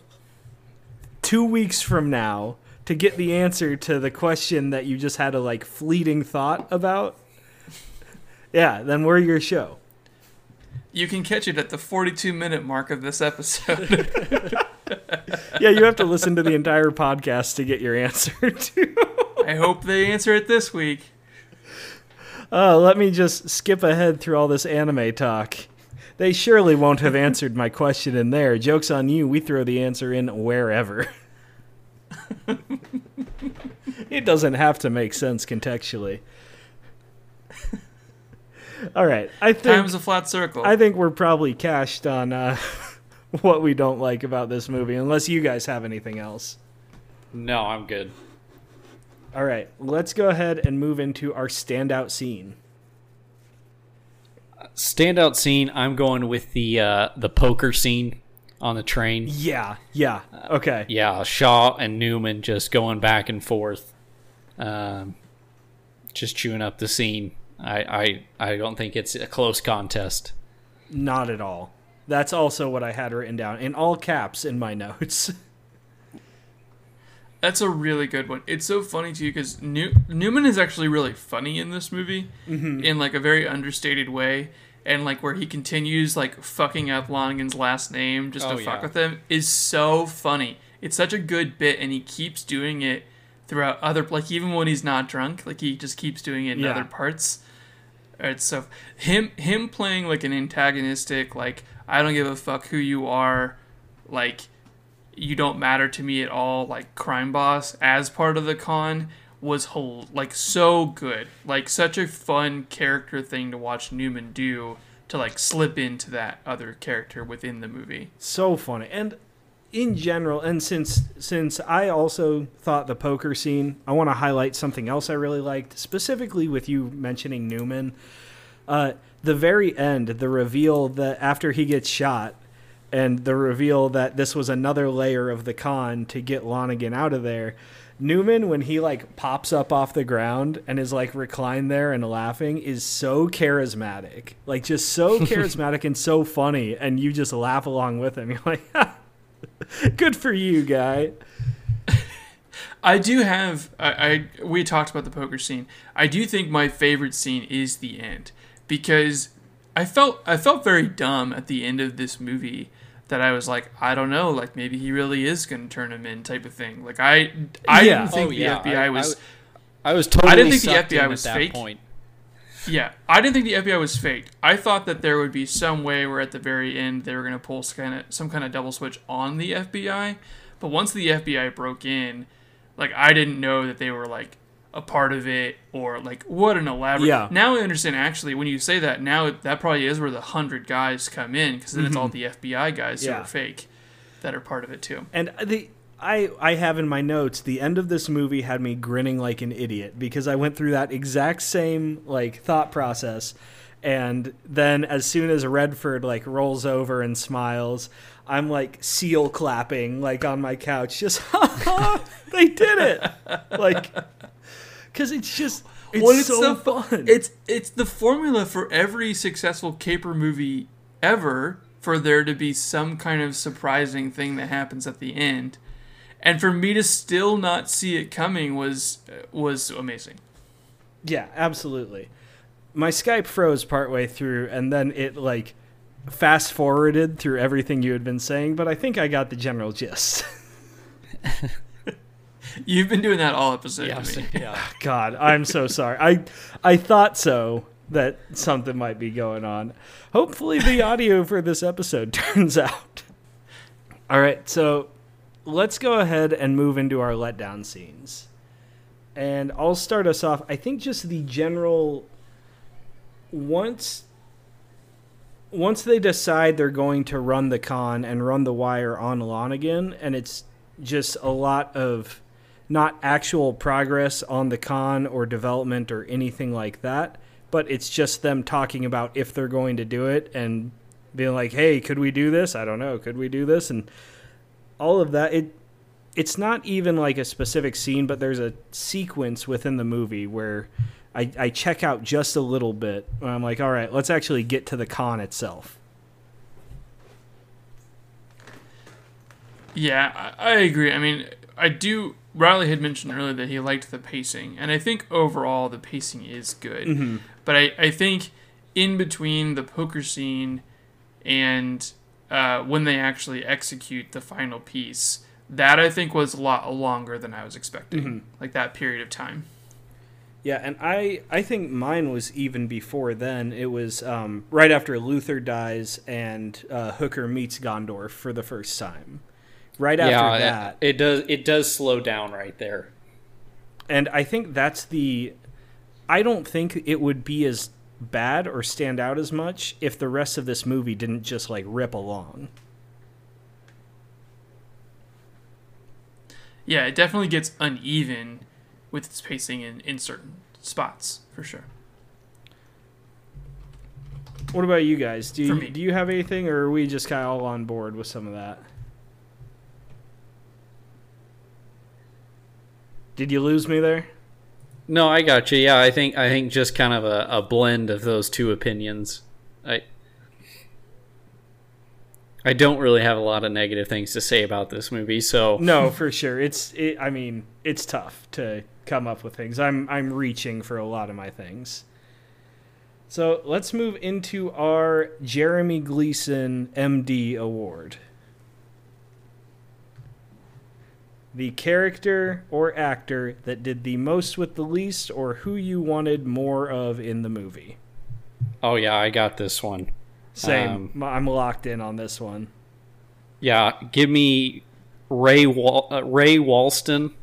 two weeks from now to get the answer to the question that you just had a like fleeting thought about, yeah, then we're your show. You can catch it at the forty-two minute mark of this episode. Yeah, you have to listen to the entire podcast to get your answer too. I hope they answer it this week. Uh, let me just skip ahead through all this anime talk. They surely won't have answered my question in there. Joke's on you. We throw the answer in wherever. It doesn't have to make sense contextually. All right. I think, time's a flat circle. I think we're probably cashed on uh, what we don't like about this movie, unless you guys have anything else. No, I'm good. All right, let's go ahead and move into our standout scene. Standout scene, I'm going with the uh, the poker scene on the train. Yeah, yeah, okay. Uh, yeah, Shaw and Newman just going back and forth, um, just chewing up the scene. I, I, I don't think it's a close contest. Not at all. That's also what I had written down, in all caps in my notes. That's a really good one. It's so funny too because New- Newman is actually really funny in this movie, mm-hmm. in like a very understated way, and like where he continues like fucking up Longin's last name just oh, to fuck yeah. with him is so funny. It's such a good bit, and he keeps doing it throughout other like even when he's not drunk, like he just keeps doing it in yeah. other parts. It's so him him playing like an antagonistic like I don't give a fuck who you are, like. You don't matter to me at all, like crime boss as part of the con was whole, like so good, like such a fun character thing to watch Newman do to like slip into that other character within the movie. So funny. And in general, and since since I also thought the poker scene, I want to highlight something else I really liked, specifically with you mentioning Newman. Uh, the very end, the reveal that after he gets shot, and the reveal that this was another layer of the con to get Lonnegan out of there. Newman, when he like pops up off the ground and is like reclined there and laughing, is so charismatic. Like just so charismatic and so funny. And you just laugh along with him. You're like, ha, good for you, guy. I do have, I, I we talked about the poker scene. I do think my favorite scene is the end. Because I felt I felt very dumb at the end of this movie. That I was like, I don't know, like maybe he really is going to turn him in, type of thing. Like I, I yeah. didn't think oh, the yeah. F B I was. I, I was totally. I didn't think the F B I was fake. Point. Yeah, I didn't think the F B I was fake. I thought that there would be some way where at the very end they were going to pull some kind of some kind of double switch on the F B I. But once the F B I broke in, like I didn't know that they were like a part of it or like what an elaborate. Yeah. Now I understand actually when you say that now that probably is where the hundred guys come in because then mm-hmm. it's all the F B I guys yeah. who are fake that are part of it too. And the I I have in my notes the end of this movie had me grinning like an idiot because I went through that exact same like thought process, and then as soon as Redford like rolls over and smiles, I'm like seal clapping like on my couch just they did it like. Because it's just, it's, well, it's so the, fun. It's it's the formula for every successful caper movie ever for there to be some kind of surprising thing that happens at the end. And for me to still not see it coming was was amazing. Yeah, absolutely. My Skype froze partway through, and then it like fast-forwarded through everything you had been saying, but I think I got the general gist. You've been doing that all episode. Yeah, to me. Yeah. God, I'm so sorry. I I thought so that something might be going on. Hopefully the audio for this episode turns out. All right, so let's go ahead and move into our letdown scenes. And I'll start us off. I think just the general once once they decide they're going to run the con and run the wire on Lonnegan, and it's just a lot of not actual progress on the con or development or anything like that, but it's just them talking about if they're going to do it and being like, hey, could we do this? I don't know. Could we do this? And all of that. It It's not even like a specific scene, but there's a sequence within the movie where I, I check out just a little bit. And I'm like, all right, let's actually get to the con itself. Yeah, I, I agree. I mean, I do... Riley had mentioned earlier that he liked the pacing, and I think overall the pacing is good. Mm-hmm. But I, I think in between the poker scene and uh, when they actually execute the final piece, that I think was a lot longer than I was expecting, mm-hmm. like that period of time. Yeah, and I, I think mine was even before then. It was um, right after Luther dies and uh, Hooker meets Gondorf for the first time. Right after yeah, that, it, it does it does slow down right there, and I think that's the. I don't think it would be as bad or stand out as much if the rest of this movie didn't just like rip along. Yeah, it definitely gets uneven with its pacing in, in certain spots for sure. What about you guys? Do you, do you have anything, or are we just kind of all on board with some of that? Did you lose me there? No, I got you. Yeah, I think I think just kind of a, a blend of those two opinions. I I don't really have a lot of negative things to say about this movie. So no, for sure, it's. It, I mean, it's tough to come up with things. I'm I'm reaching for a lot of my things. So let's move into our Jeremy Gleason M D award. The character or actor that did the most with the least, or who you wanted more of in the movie. Oh, yeah, I got this one. Same. Um, I'm locked in on this one. Yeah, give me Ray Wal- uh, Ray Walston,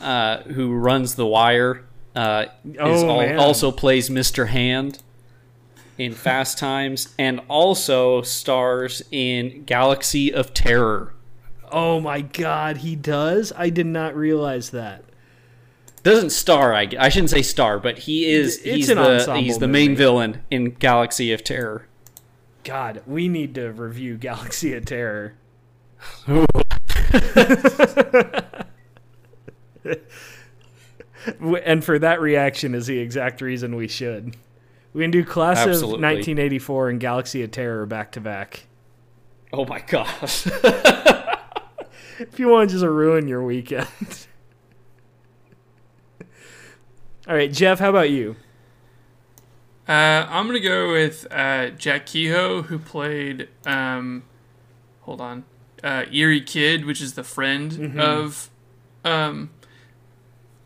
uh, who runs The Wire, uh, oh, is al- also plays Mister Hand in Fast Times, and also stars in Galaxy of Terror. Oh my God, he does? I did not realize that. Doesn't star, I, I shouldn't say star, but he is it's he's an the ensemble he's the main movie. Villain in Galaxy of Terror. God, we need to review Galaxy of Terror. And for that reaction is the exact reason we should. We can do Class Absolutely. Of nineteen eighty-four and Galaxy of Terror back to back. Oh my gosh. If you want to just ruin your weekend. All right, Jeff, how about you? Uh, I'm going to go with uh, Jack Kehoe, who played, um, hold on, uh, Eerie Kid, which is the friend mm-hmm. of um,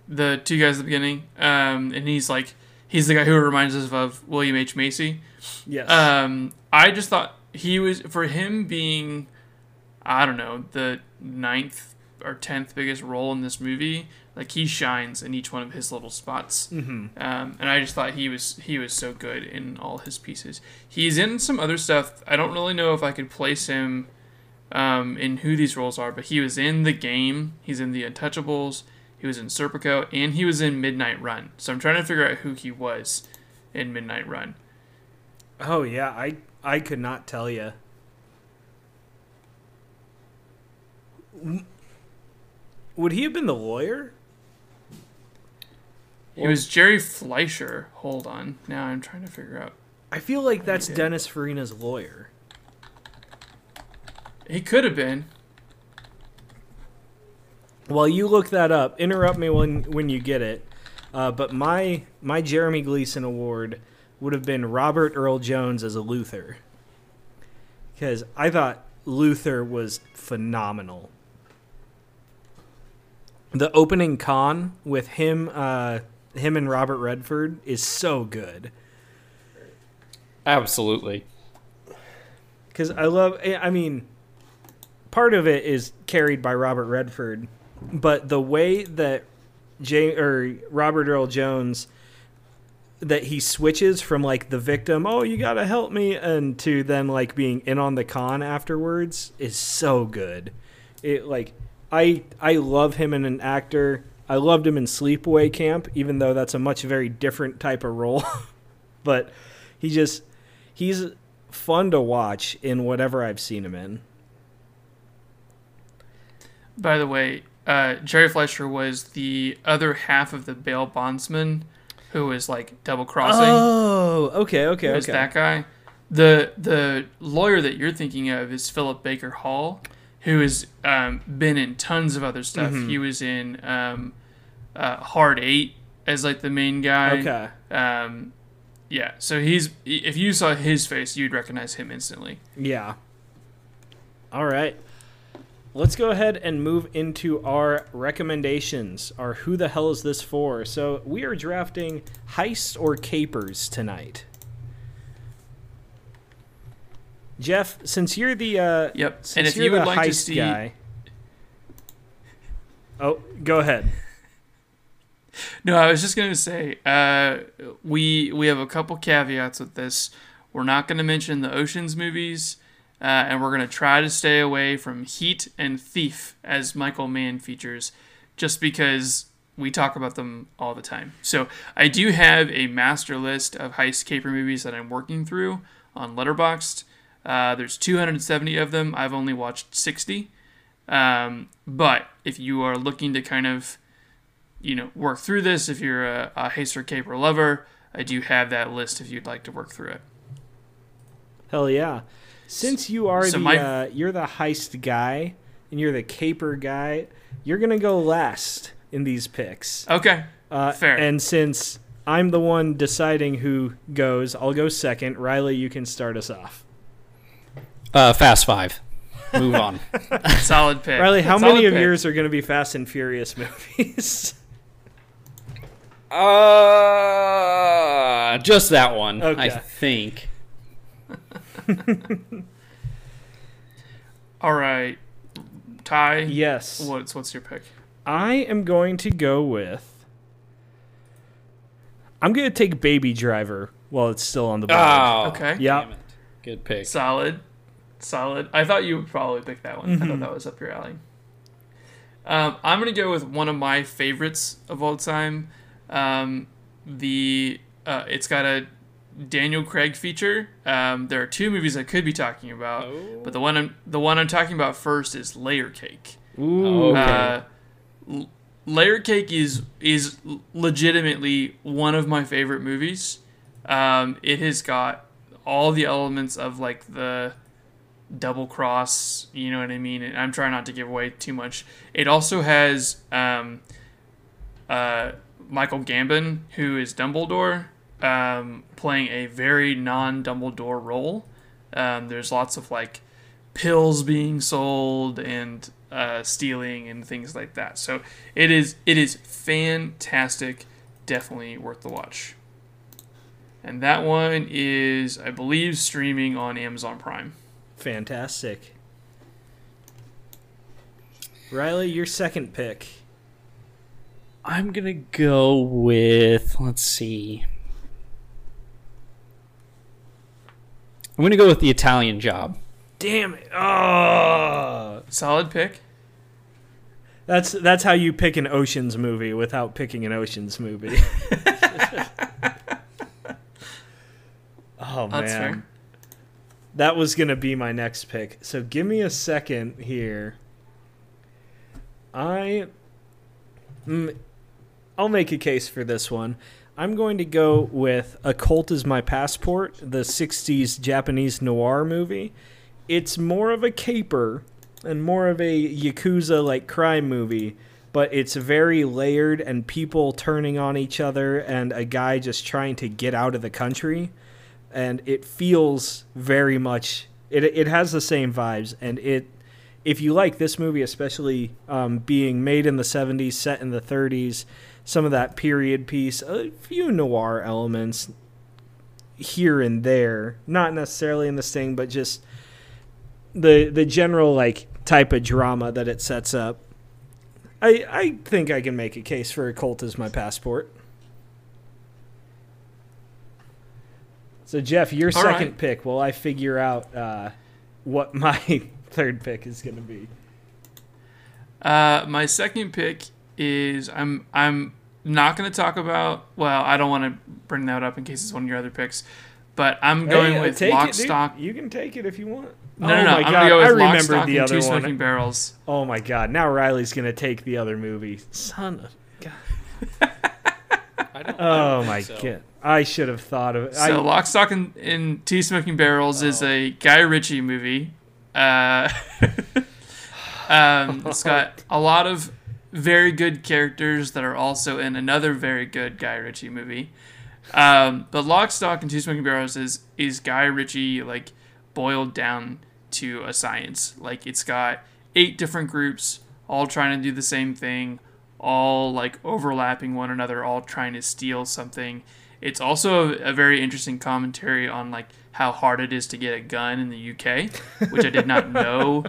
the two guys at the beginning. Um, and he's like, he's the guy who reminds us of William H. Macy. Yes. Um, I just thought he was, for him being... I don't know, the ninth or tenth biggest role in this movie, like he shines in each one of his little spots. Mm-hmm. Um, and I just thought he was he was so good in all his pieces. He's in some other stuff. I don't really know if I could place him um, in who these roles are, but he was in The Game, he's in The Untouchables, he was in Serpico, and he was in Midnight Run. So I'm trying to figure out who he was in Midnight Run. Oh yeah, I I could not tell you. Would he have been the lawyer? It was Jerry Fleischer. Hold on. Now I'm trying to figure out. I feel like that's Dennis Farina's lawyer. He could have been. Well, you look that up. Interrupt me when, when you get it. Uh, but my my Jeremy Gleason award would have been Robert Earl Jones as a Luther. Because I thought Luther was phenomenal. The opening con with him, uh, him and Robert Redford is so good. Absolutely. Because I love, I mean, part of it is carried by Robert Redford, but the way that Jay, or Robert Earl Jones, that he switches from like the victim, oh, you gotta help me, and to then like being in on the con afterwards is so good. It like. I I love him in an actor. I loved him in Sleepaway Camp, even though that's a much very different type of role. But he just, he's fun to watch in whatever I've seen him in. By the way, uh, Jerry Fleischer was the other half of the bail bondsman who was like double crossing. Oh, okay, okay, okay. It was that guy. The the lawyer that you're thinking of is Philip Baker Hall, who has um, been in tons of other stuff. Mm-hmm. He was in um, uh, Hard Eight as like the main guy. Okay. Um, yeah. So he's if you saw his face, you'd recognize him instantly. Yeah. All right. Let's go ahead and move into our recommendations. Our who the hell is this for? So we are drafting heists or capers tonight. Jeff, since you're the uh, yep, since and if you're you would the like to see, guy, oh, go ahead. No, I was just going to say uh, we we have a couple caveats with this. We're not going to mention the Ocean's movies, uh, and we're going to try to stay away from Heat and Thief as Michael Mann features, just because we talk about them all the time. So I do have a master list of heist caper movies that I'm working through on Letterboxd. Uh, there's two hundred seventy of them. I've only watched sixty. Um, but if you are looking to kind of, you know, work through this, if you're a, a heist or caper lover, I do have that list if you'd like to work through it. Hell yeah. Since you are so the, my... uh, you're the heist guy and you're the caper guy, you're going to go last in these picks. Okay. Uh, Fair. And since I'm the one deciding who goes, I'll go second. Riley, you can start us off. Uh, Fast Five. Move on. Solid pick. Riley, how Solid many pick. of yours are going to be Fast and Furious movies? Uh, just that one, okay. I think. All right. Ty? Yes. What's, what's your pick? I am going to go with... I'm going to take Baby Driver while it's still on the board. Oh, okay. Yep. Good pick. Solid. Solid. I thought you would probably pick that one. Mm-hmm. I thought that was up your alley. Um, I'm going to go with one of my favorites of all time. Um, the uh, It's got a Daniel Craig feature. Um, there are two movies I could be talking about, oh. but the one I'm, the one I'm talking about first is Layer Cake. Ooh. Uh, okay. Layer Cake is is legitimately one of my favorite movies. Um, it has got all the elements of like the double cross, you know what I mean? And I'm trying not to give away too much. It also has um, uh, Michael Gambon, who is Dumbledore, um, playing a very non-Dumbledore role. Um, there's lots of like pills being sold and uh, stealing and things like that. So it is it is fantastic. Definitely worth the watch. And that one is, I believe, streaming on Amazon Prime. Fantastic. Riley, your second pick. I'm going to go with, let's see. I'm going to go with The Italian Job. Damn it. Oh, solid pick. That's that's how you pick an Ocean's movie without picking an Ocean's movie. Oh, man. That's fair. That was going to be my next pick. So give me a second here. I, mm, I'll make a case for this one. I'm going to go with A Cult Is My Passport, the sixties Japanese noir movie. It's more of a caper and more of a Yakuza-like crime movie, but it's very layered and people turning on each other and a guy just trying to get out of the country. And it feels very much, it it has the same vibes. And it, if you like this movie, especially um, being made in the seventies, set in the thirties, some of that period piece, a few noir elements here and there, not necessarily in The Sting, but just the the general like type of drama that it sets up. I I think I can make a case for A Cult Is My Passport. So, Jeff, your All second right. pick while I figure out uh, what my third pick is going to be. Uh, my second pick is I'm I'm not going to talk about, well, I don't want to bring that up in case it's one of your other picks. But I'm going hey, with Lock, it, Stock. You can take it if you want. No, no, no. Oh I'm going to go with Lock, Stock, and Two Smoking one. Barrels. Oh, my God. Now Riley's going to take the other movie. Son of God. I don't, oh, I don't my so. God. I should have thought of it. So I, Lock, Stock, and, and Two Smoking Barrels oh. is a Guy Ritchie movie. Uh, um, it's got a lot of very good characters that are also in another very good Guy Ritchie movie. Um, but Lock, Stock, and Two Smoking Barrels is, is Guy Ritchie, like, boiled down to a science. Like, it's got eight different groups all trying to do the same thing, all, like, overlapping one another, all trying to steal something. It's also a, a very interesting commentary on, like, how hard it is to get a gun in the U K, which I did not know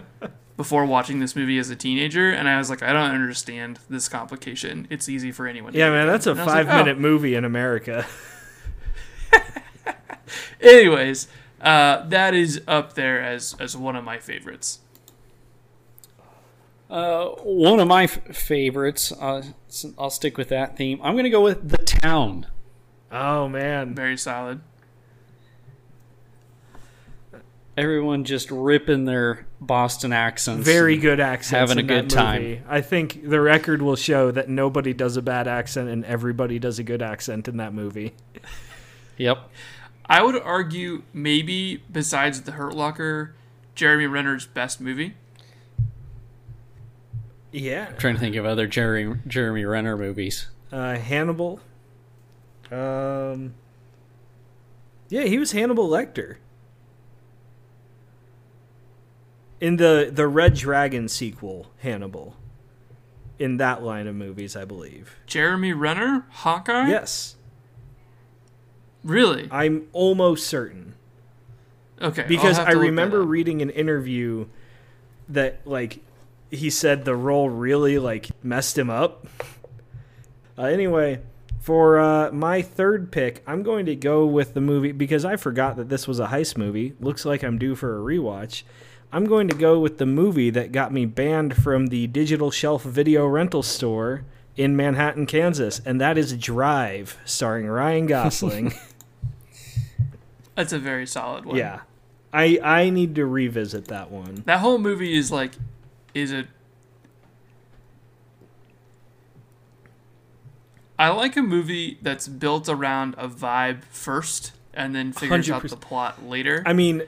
before watching this movie as a teenager, and I was like, I don't understand this complication. It's easy for anyone to Yeah, man, that's a five-minute like, oh. movie in America. Anyways, uh, that is up there as, as one of my favorites. Uh, one of my f- favorites, uh, I'll stick with that theme. I'm going to go with The Town. Oh, man. Very solid. Everyone just ripping their Boston accents. Very good accents. Having a good time. I think the record will show that nobody does a bad accent and everybody does a good accent in that movie. Yep. I would argue maybe, besides The Hurt Locker, Jeremy Renner's best movie. Yeah. I'm trying to think of other Jerry, Jeremy Renner movies. Uh, Hannibal. Um. Yeah, he was Hannibal Lecter. In the, the Red Dragon sequel, Hannibal. In that line of movies, I believe. Jeremy Renner? Hawkeye? Yes. Really? I'm almost certain. Okay. Because I remember reading an interview that, like, he said the role really, like, messed him up. Uh, anyway, for uh, my third pick, I'm going to go with the movie, because I forgot that this was a heist movie. Looks like I'm due for a rewatch. I'm going to go with the movie that got me banned from the digital shelf video rental store in Manhattan, Kansas, and that is Drive, starring Ryan Gosling. That's a very solid one. Yeah. I I need to revisit that one. That whole movie is like, is it... I like a movie that's built around a vibe first and then figures one hundred percent out the plot later. I mean...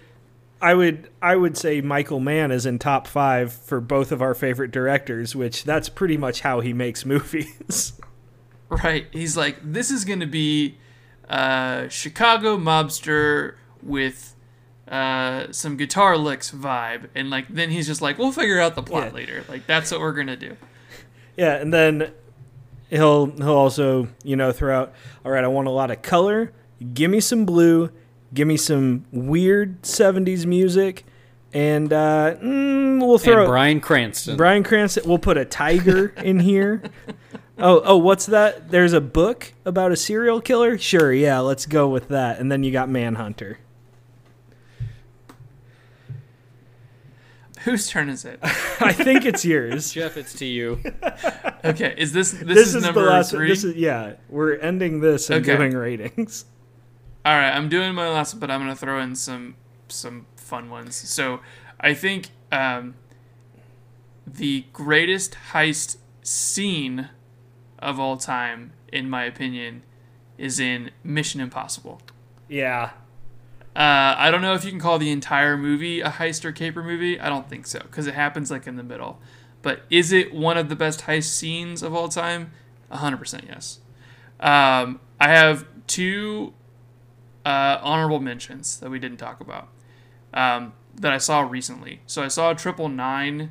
I would I would say Michael Mann is in top five for both of our favorite directors, which that's pretty much how he makes movies. Right. He's like, this is going to be uh, Chicago mobster with uh, some guitar licks vibe. And like then he's just like, we'll figure out the plot yeah. later. Like, that's what we're going to do. Yeah, and then he'll, he'll also, you know, throw out, all right, I want a lot of color. Give me some blue. Give me some weird seventies music, and uh, mm, we'll throw... And Bryan Cranston. Bryan Cranston. We'll put a tiger in here. Oh, oh, what's that? There's a book about a serial killer? Sure, yeah, let's go with that. And then you got Manhunter. Whose turn is it? I think it's yours. Jeff, it's to you. Okay, is this... This, this is, is number the last, three? This is, yeah, we're ending this and okay. doing ratings. All right, I'm doing my last, but I'm going to throw in some some fun ones. So I think um, the greatest heist scene of all time, in my opinion, is in Mission Impossible. Yeah. Uh, I don't know if you can call the entire movie a heist or caper movie. I don't think so, because it happens like in the middle. But is it one of the best heist scenes of all time? one hundred percent yes. Um, I have two... Uh, honorable mentions that we didn't talk about um, that I saw recently. So I saw Triple Nine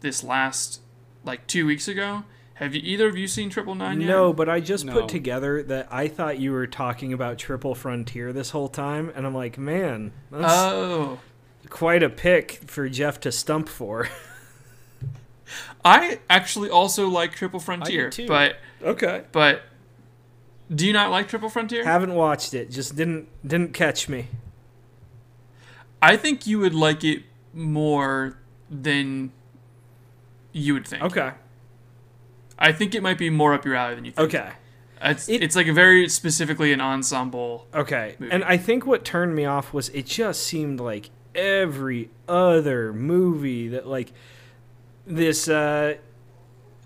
this last, like, two weeks ago. Have you either of you seen Triple Nine yet? No, but I just no. put together that I thought you were talking about Triple Frontier this whole time, and I'm like, man, that's oh. quite a pick for Jeff to stump for. I actually also like Triple Frontier, I do too. but okay, but. Do you not like Triple Frontier? Haven't watched it. Just didn't didn't catch me. I think you would like it more than you would think. Okay. I think it might be more up your alley than you think. Okay. It's, it, it's like a very specifically an ensemble. Okay. Movie. And I think what turned me off was it just seemed like every other movie that like this, uh,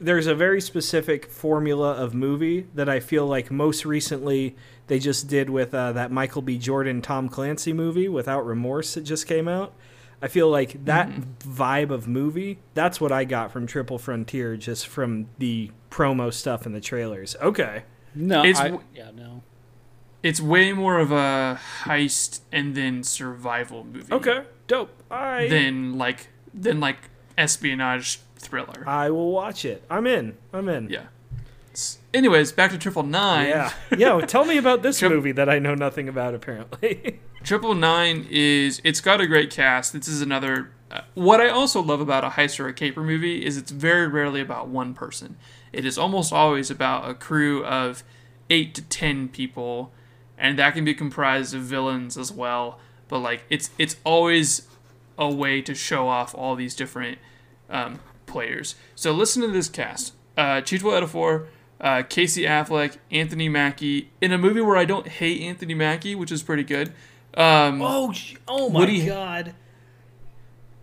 there's a very specific formula of movie that I feel like most recently they just did with uh, that Michael B. Jordan, Tom Clancy movie Without Remorse that just came out. I feel like that mm-hmm. vibe of movie, that's what I got from Triple Frontier, just from the promo stuff and the trailers. Okay. No, it's, I, yeah, no. It's way more of a heist and then survival movie. Okay, dope. I than like than like espionage thriller. I will watch it. I'm in. I'm in. Yeah. Anyways, back to Triple Nine. Yeah. Yo, tell me about this Tri- movie that I know nothing about, apparently. Triple Nine is, it's got a great cast. This is another, uh, what I also love about a heist or a caper movie is it's very rarely about one person. It is almost always about a crew of eight to ten people, and that can be comprised of villains as well. But like, it's it's always a way to show off all these different um, players. So listen to this cast. Uh, Chiwetel Ejiofor, uh, Casey Affleck, Anthony Mackie, in a movie where I don't hate Anthony Mackie, which is pretty good. Um, oh, oh my Woody, God!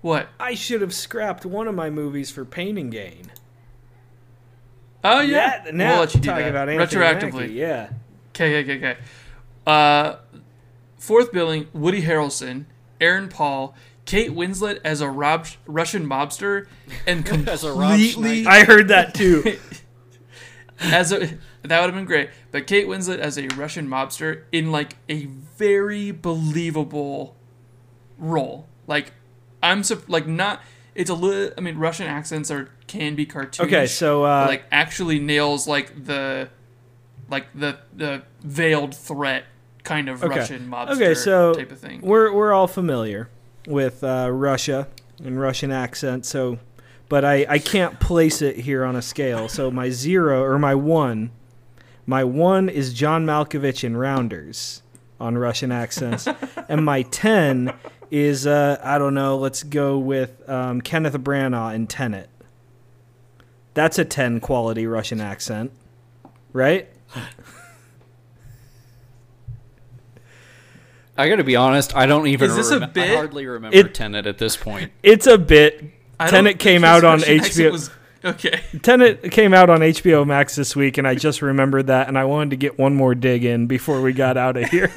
What? I should have scrapped one of my movies for Pain and Gain. Oh yeah, that, now we'll let you do that about retroactively. Mackie, yeah. Okay, okay, okay. Uh, fourth billing: Woody Harrelson, Aaron Paul, Kate Winslet as a Rob, Russian mobster, and completely. I heard that too. As a, that would have been great, but Kate Winslet as a Russian mobster in like a very believable role. Like I'm su- like not. It's a little. I mean, Russian accents are can be cartoonish. Okay, so uh, like actually nails like the, like the the veiled threat kind of okay. Russian mobster okay, so type of thing. We're we're all familiar with uh, Russia and Russian accent, so. But I, I can't place it here on a scale. So my zero, or my one, my one is John Malkovich in Rounders on Russian accents. And my ten is, uh, I don't know, let's go with um, Kenneth Branagh in Tenet. That's a ten quality Russian accent, right? I got to be honest, I don't even remember. I hardly remember it, Tenet at this point. It's a bit... Tenet came out on H B O. Was, okay. Tenet came out on H B O Max this week, and I just remembered that, and I wanted to get one more dig in before we got out of here.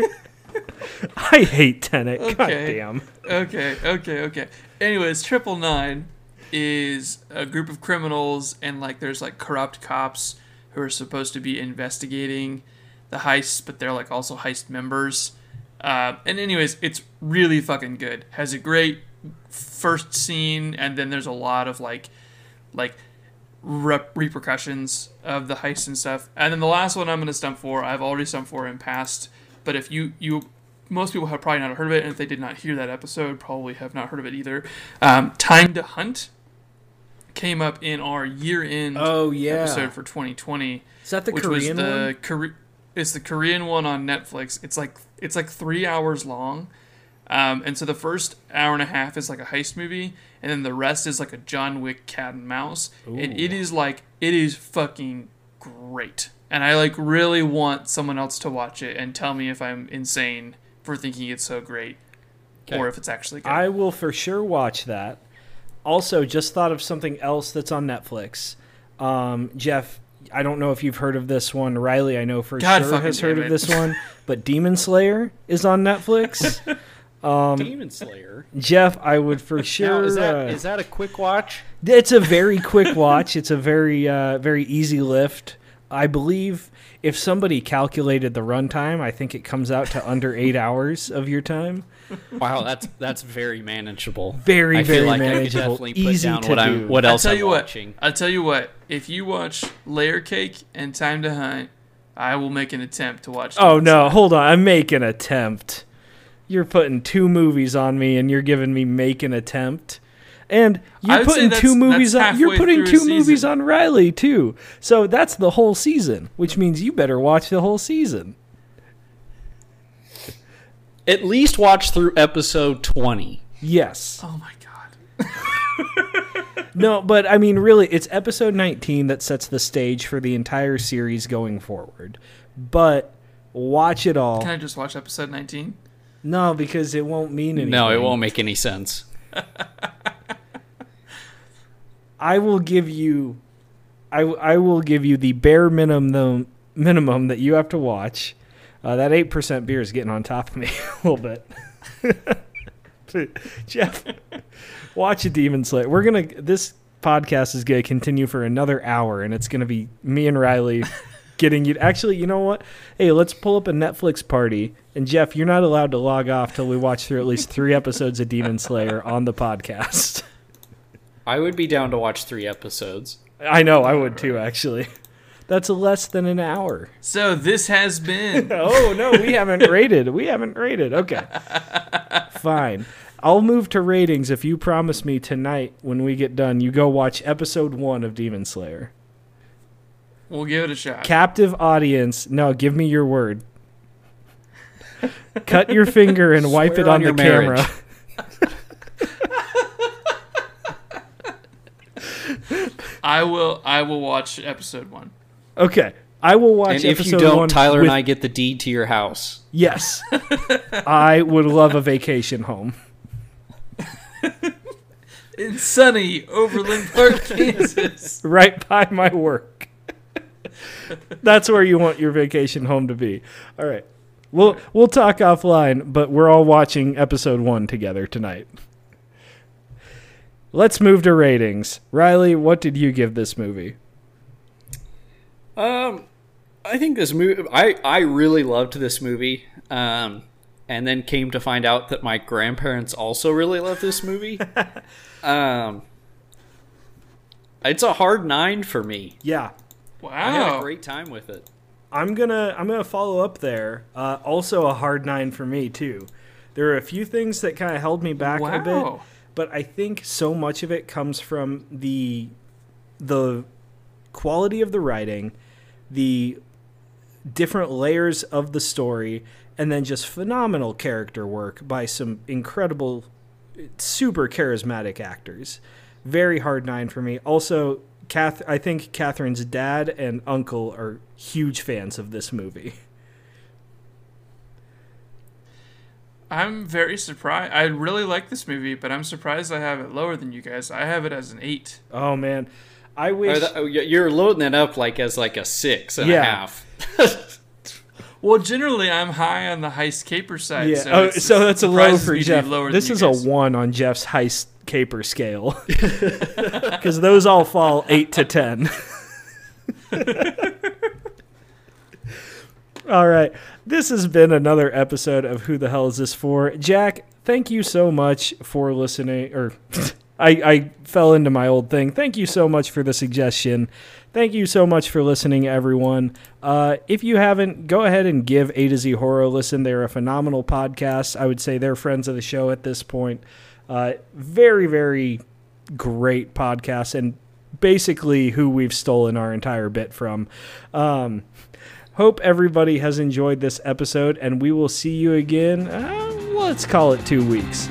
I hate Tenet. Okay. God damn. Okay. Okay. Okay. Anyways, Triple Nine is a group of criminals, and like, there's like corrupt cops who are supposed to be investigating the heists, but they're like also heist members. Uh, and anyways, it's really fucking good. Has a great first scene, and then there's a lot of like like rep- repercussions of the heist and stuff. And then the last one I'm going to stump for, I've already stumped for in past, but if you you most people have probably not heard of it, and if they did not hear that episode, probably have not heard of it either. um Time to Hunt came up in our year-end oh yeah episode for twenty twenty. Is that the which Korean was the one? Cor- it's the Korean one on Netflix. It's like it's like three hours long. Um, and so the first hour and a half is like a heist movie, and then the rest is like a John Wick cat and mouse. Ooh. And it is like, it is fucking great. And I like really want someone else to watch it and tell me if I'm insane for thinking it's so great, okay, or if it's actually good. I will for sure watch that. Also, just thought of something else that's on Netflix. Um, Jeff, I don't know if you've heard of this one. Riley, I know for God sure has heard it. of this one, but Demon Slayer is on Netflix. Um, Demon Slayer. Jeff, I would for sure. Now, is that uh, is that a quick watch? It's a very quick watch. It's a very uh, very easy lift. I believe if somebody calculated the runtime, I think it comes out to under eight hours of your time. Wow, that's that's very manageable. Very I feel very like manageable. I could definitely easy put down to what do. I'm, what else I'll tell I'm you watching. What, I'll tell you what. If you watch Layer Cake and Time to Hunt, I will make an attempt to watch. Demon oh no, Slayer. Hold on! I'm making an attempt. You're putting two movies on me, and you're giving me make an attempt. And you're putting two movies on. You're putting two movies on Riley too. So that's the whole season, which means you better watch the whole season. At least watch through episode twenty. Yes. Oh my God. No, but I mean, really, it's episode nineteen that sets the stage for the entire series going forward. But watch it all. Can I just watch episode nineteen? No, because it won't mean anything. No, it won't make any sense. I will give you, I, I will give you the bare minimum minimum that you have to watch. Uh, that eight percent beer is getting on top of me a little bit. Jeff, watch a Demon Slayer. We're gonna this podcast is gonna continue for another hour, and it's gonna be me and Riley getting you. Actually, you know what? Hey, let's pull up a Netflix party. And Jeff, you're not allowed to log off till we watch through at least three episodes of Demon Slayer on the podcast. I would be down to watch three episodes. I know, I would too, actually. That's less than an hour. So this has been... oh, no, we haven't rated. We haven't rated. Okay. Fine. I'll move to ratings if you promise me tonight when we get done, you go watch episode one of Demon Slayer. We'll give it a shot. Captive audience. No, give me your word. Cut your finger and wipe it on, on the camera. I will I will watch episode one. Okay, I will watch episode one. And if you don't, Tyler with... and I get the deed to your house. Yes. I would love a vacation home. In sunny Overland Park, Kansas. Right by my work. That's where you want your vacation home to be. All right. We'll, we'll talk offline, but we're all watching episode one together tonight. Let's move to ratings. Riley, what did you give this movie? Um, I think this movie, I, I really loved this movie, um, and then came to find out that my grandparents also really loved this movie. um, it's a hard nine for me. Yeah. Wow. I had a great time with it. I'm gonna, I'm gonna follow up there. Uh, also a hard nine for me too. There are a few things that kind of held me back wow. a bit, but I think so much of it comes from the, the quality of the writing, the different layers of the story, and then just phenomenal character work by some incredible, super charismatic actors. Very hard nine for me. Also, Kath, I think Catherine's dad and uncle are huge fans of this movie. I'm very surprised. I really like this movie, but I'm surprised I have it lower than you guys. I have it as an eight. Oh, man. I wish... Oh, th- you're loading it up like as like a six and yeah. a half. Well, generally, I'm high on the heist caper side. Yeah. So, oh, so that's a low for Jeff. This is a one on Jeff's heist caper scale. Because those all fall eight to ten. All right. This has been another episode of Who the Hell Is This For? Jack, thank you so much for listening. Or... I, I fell into my old thing. Thank you so much for the suggestion. Thank you so much for listening, everyone. Uh, if you haven't, go ahead and give A to Z Horror a listen. They're a phenomenal podcast. I would say they're friends of the show at this point. Uh, very, very great podcast, and basically who we've stolen our entire bit from. Um, hope everybody has enjoyed this episode, and we will see you again, uh, let's call it two weeks.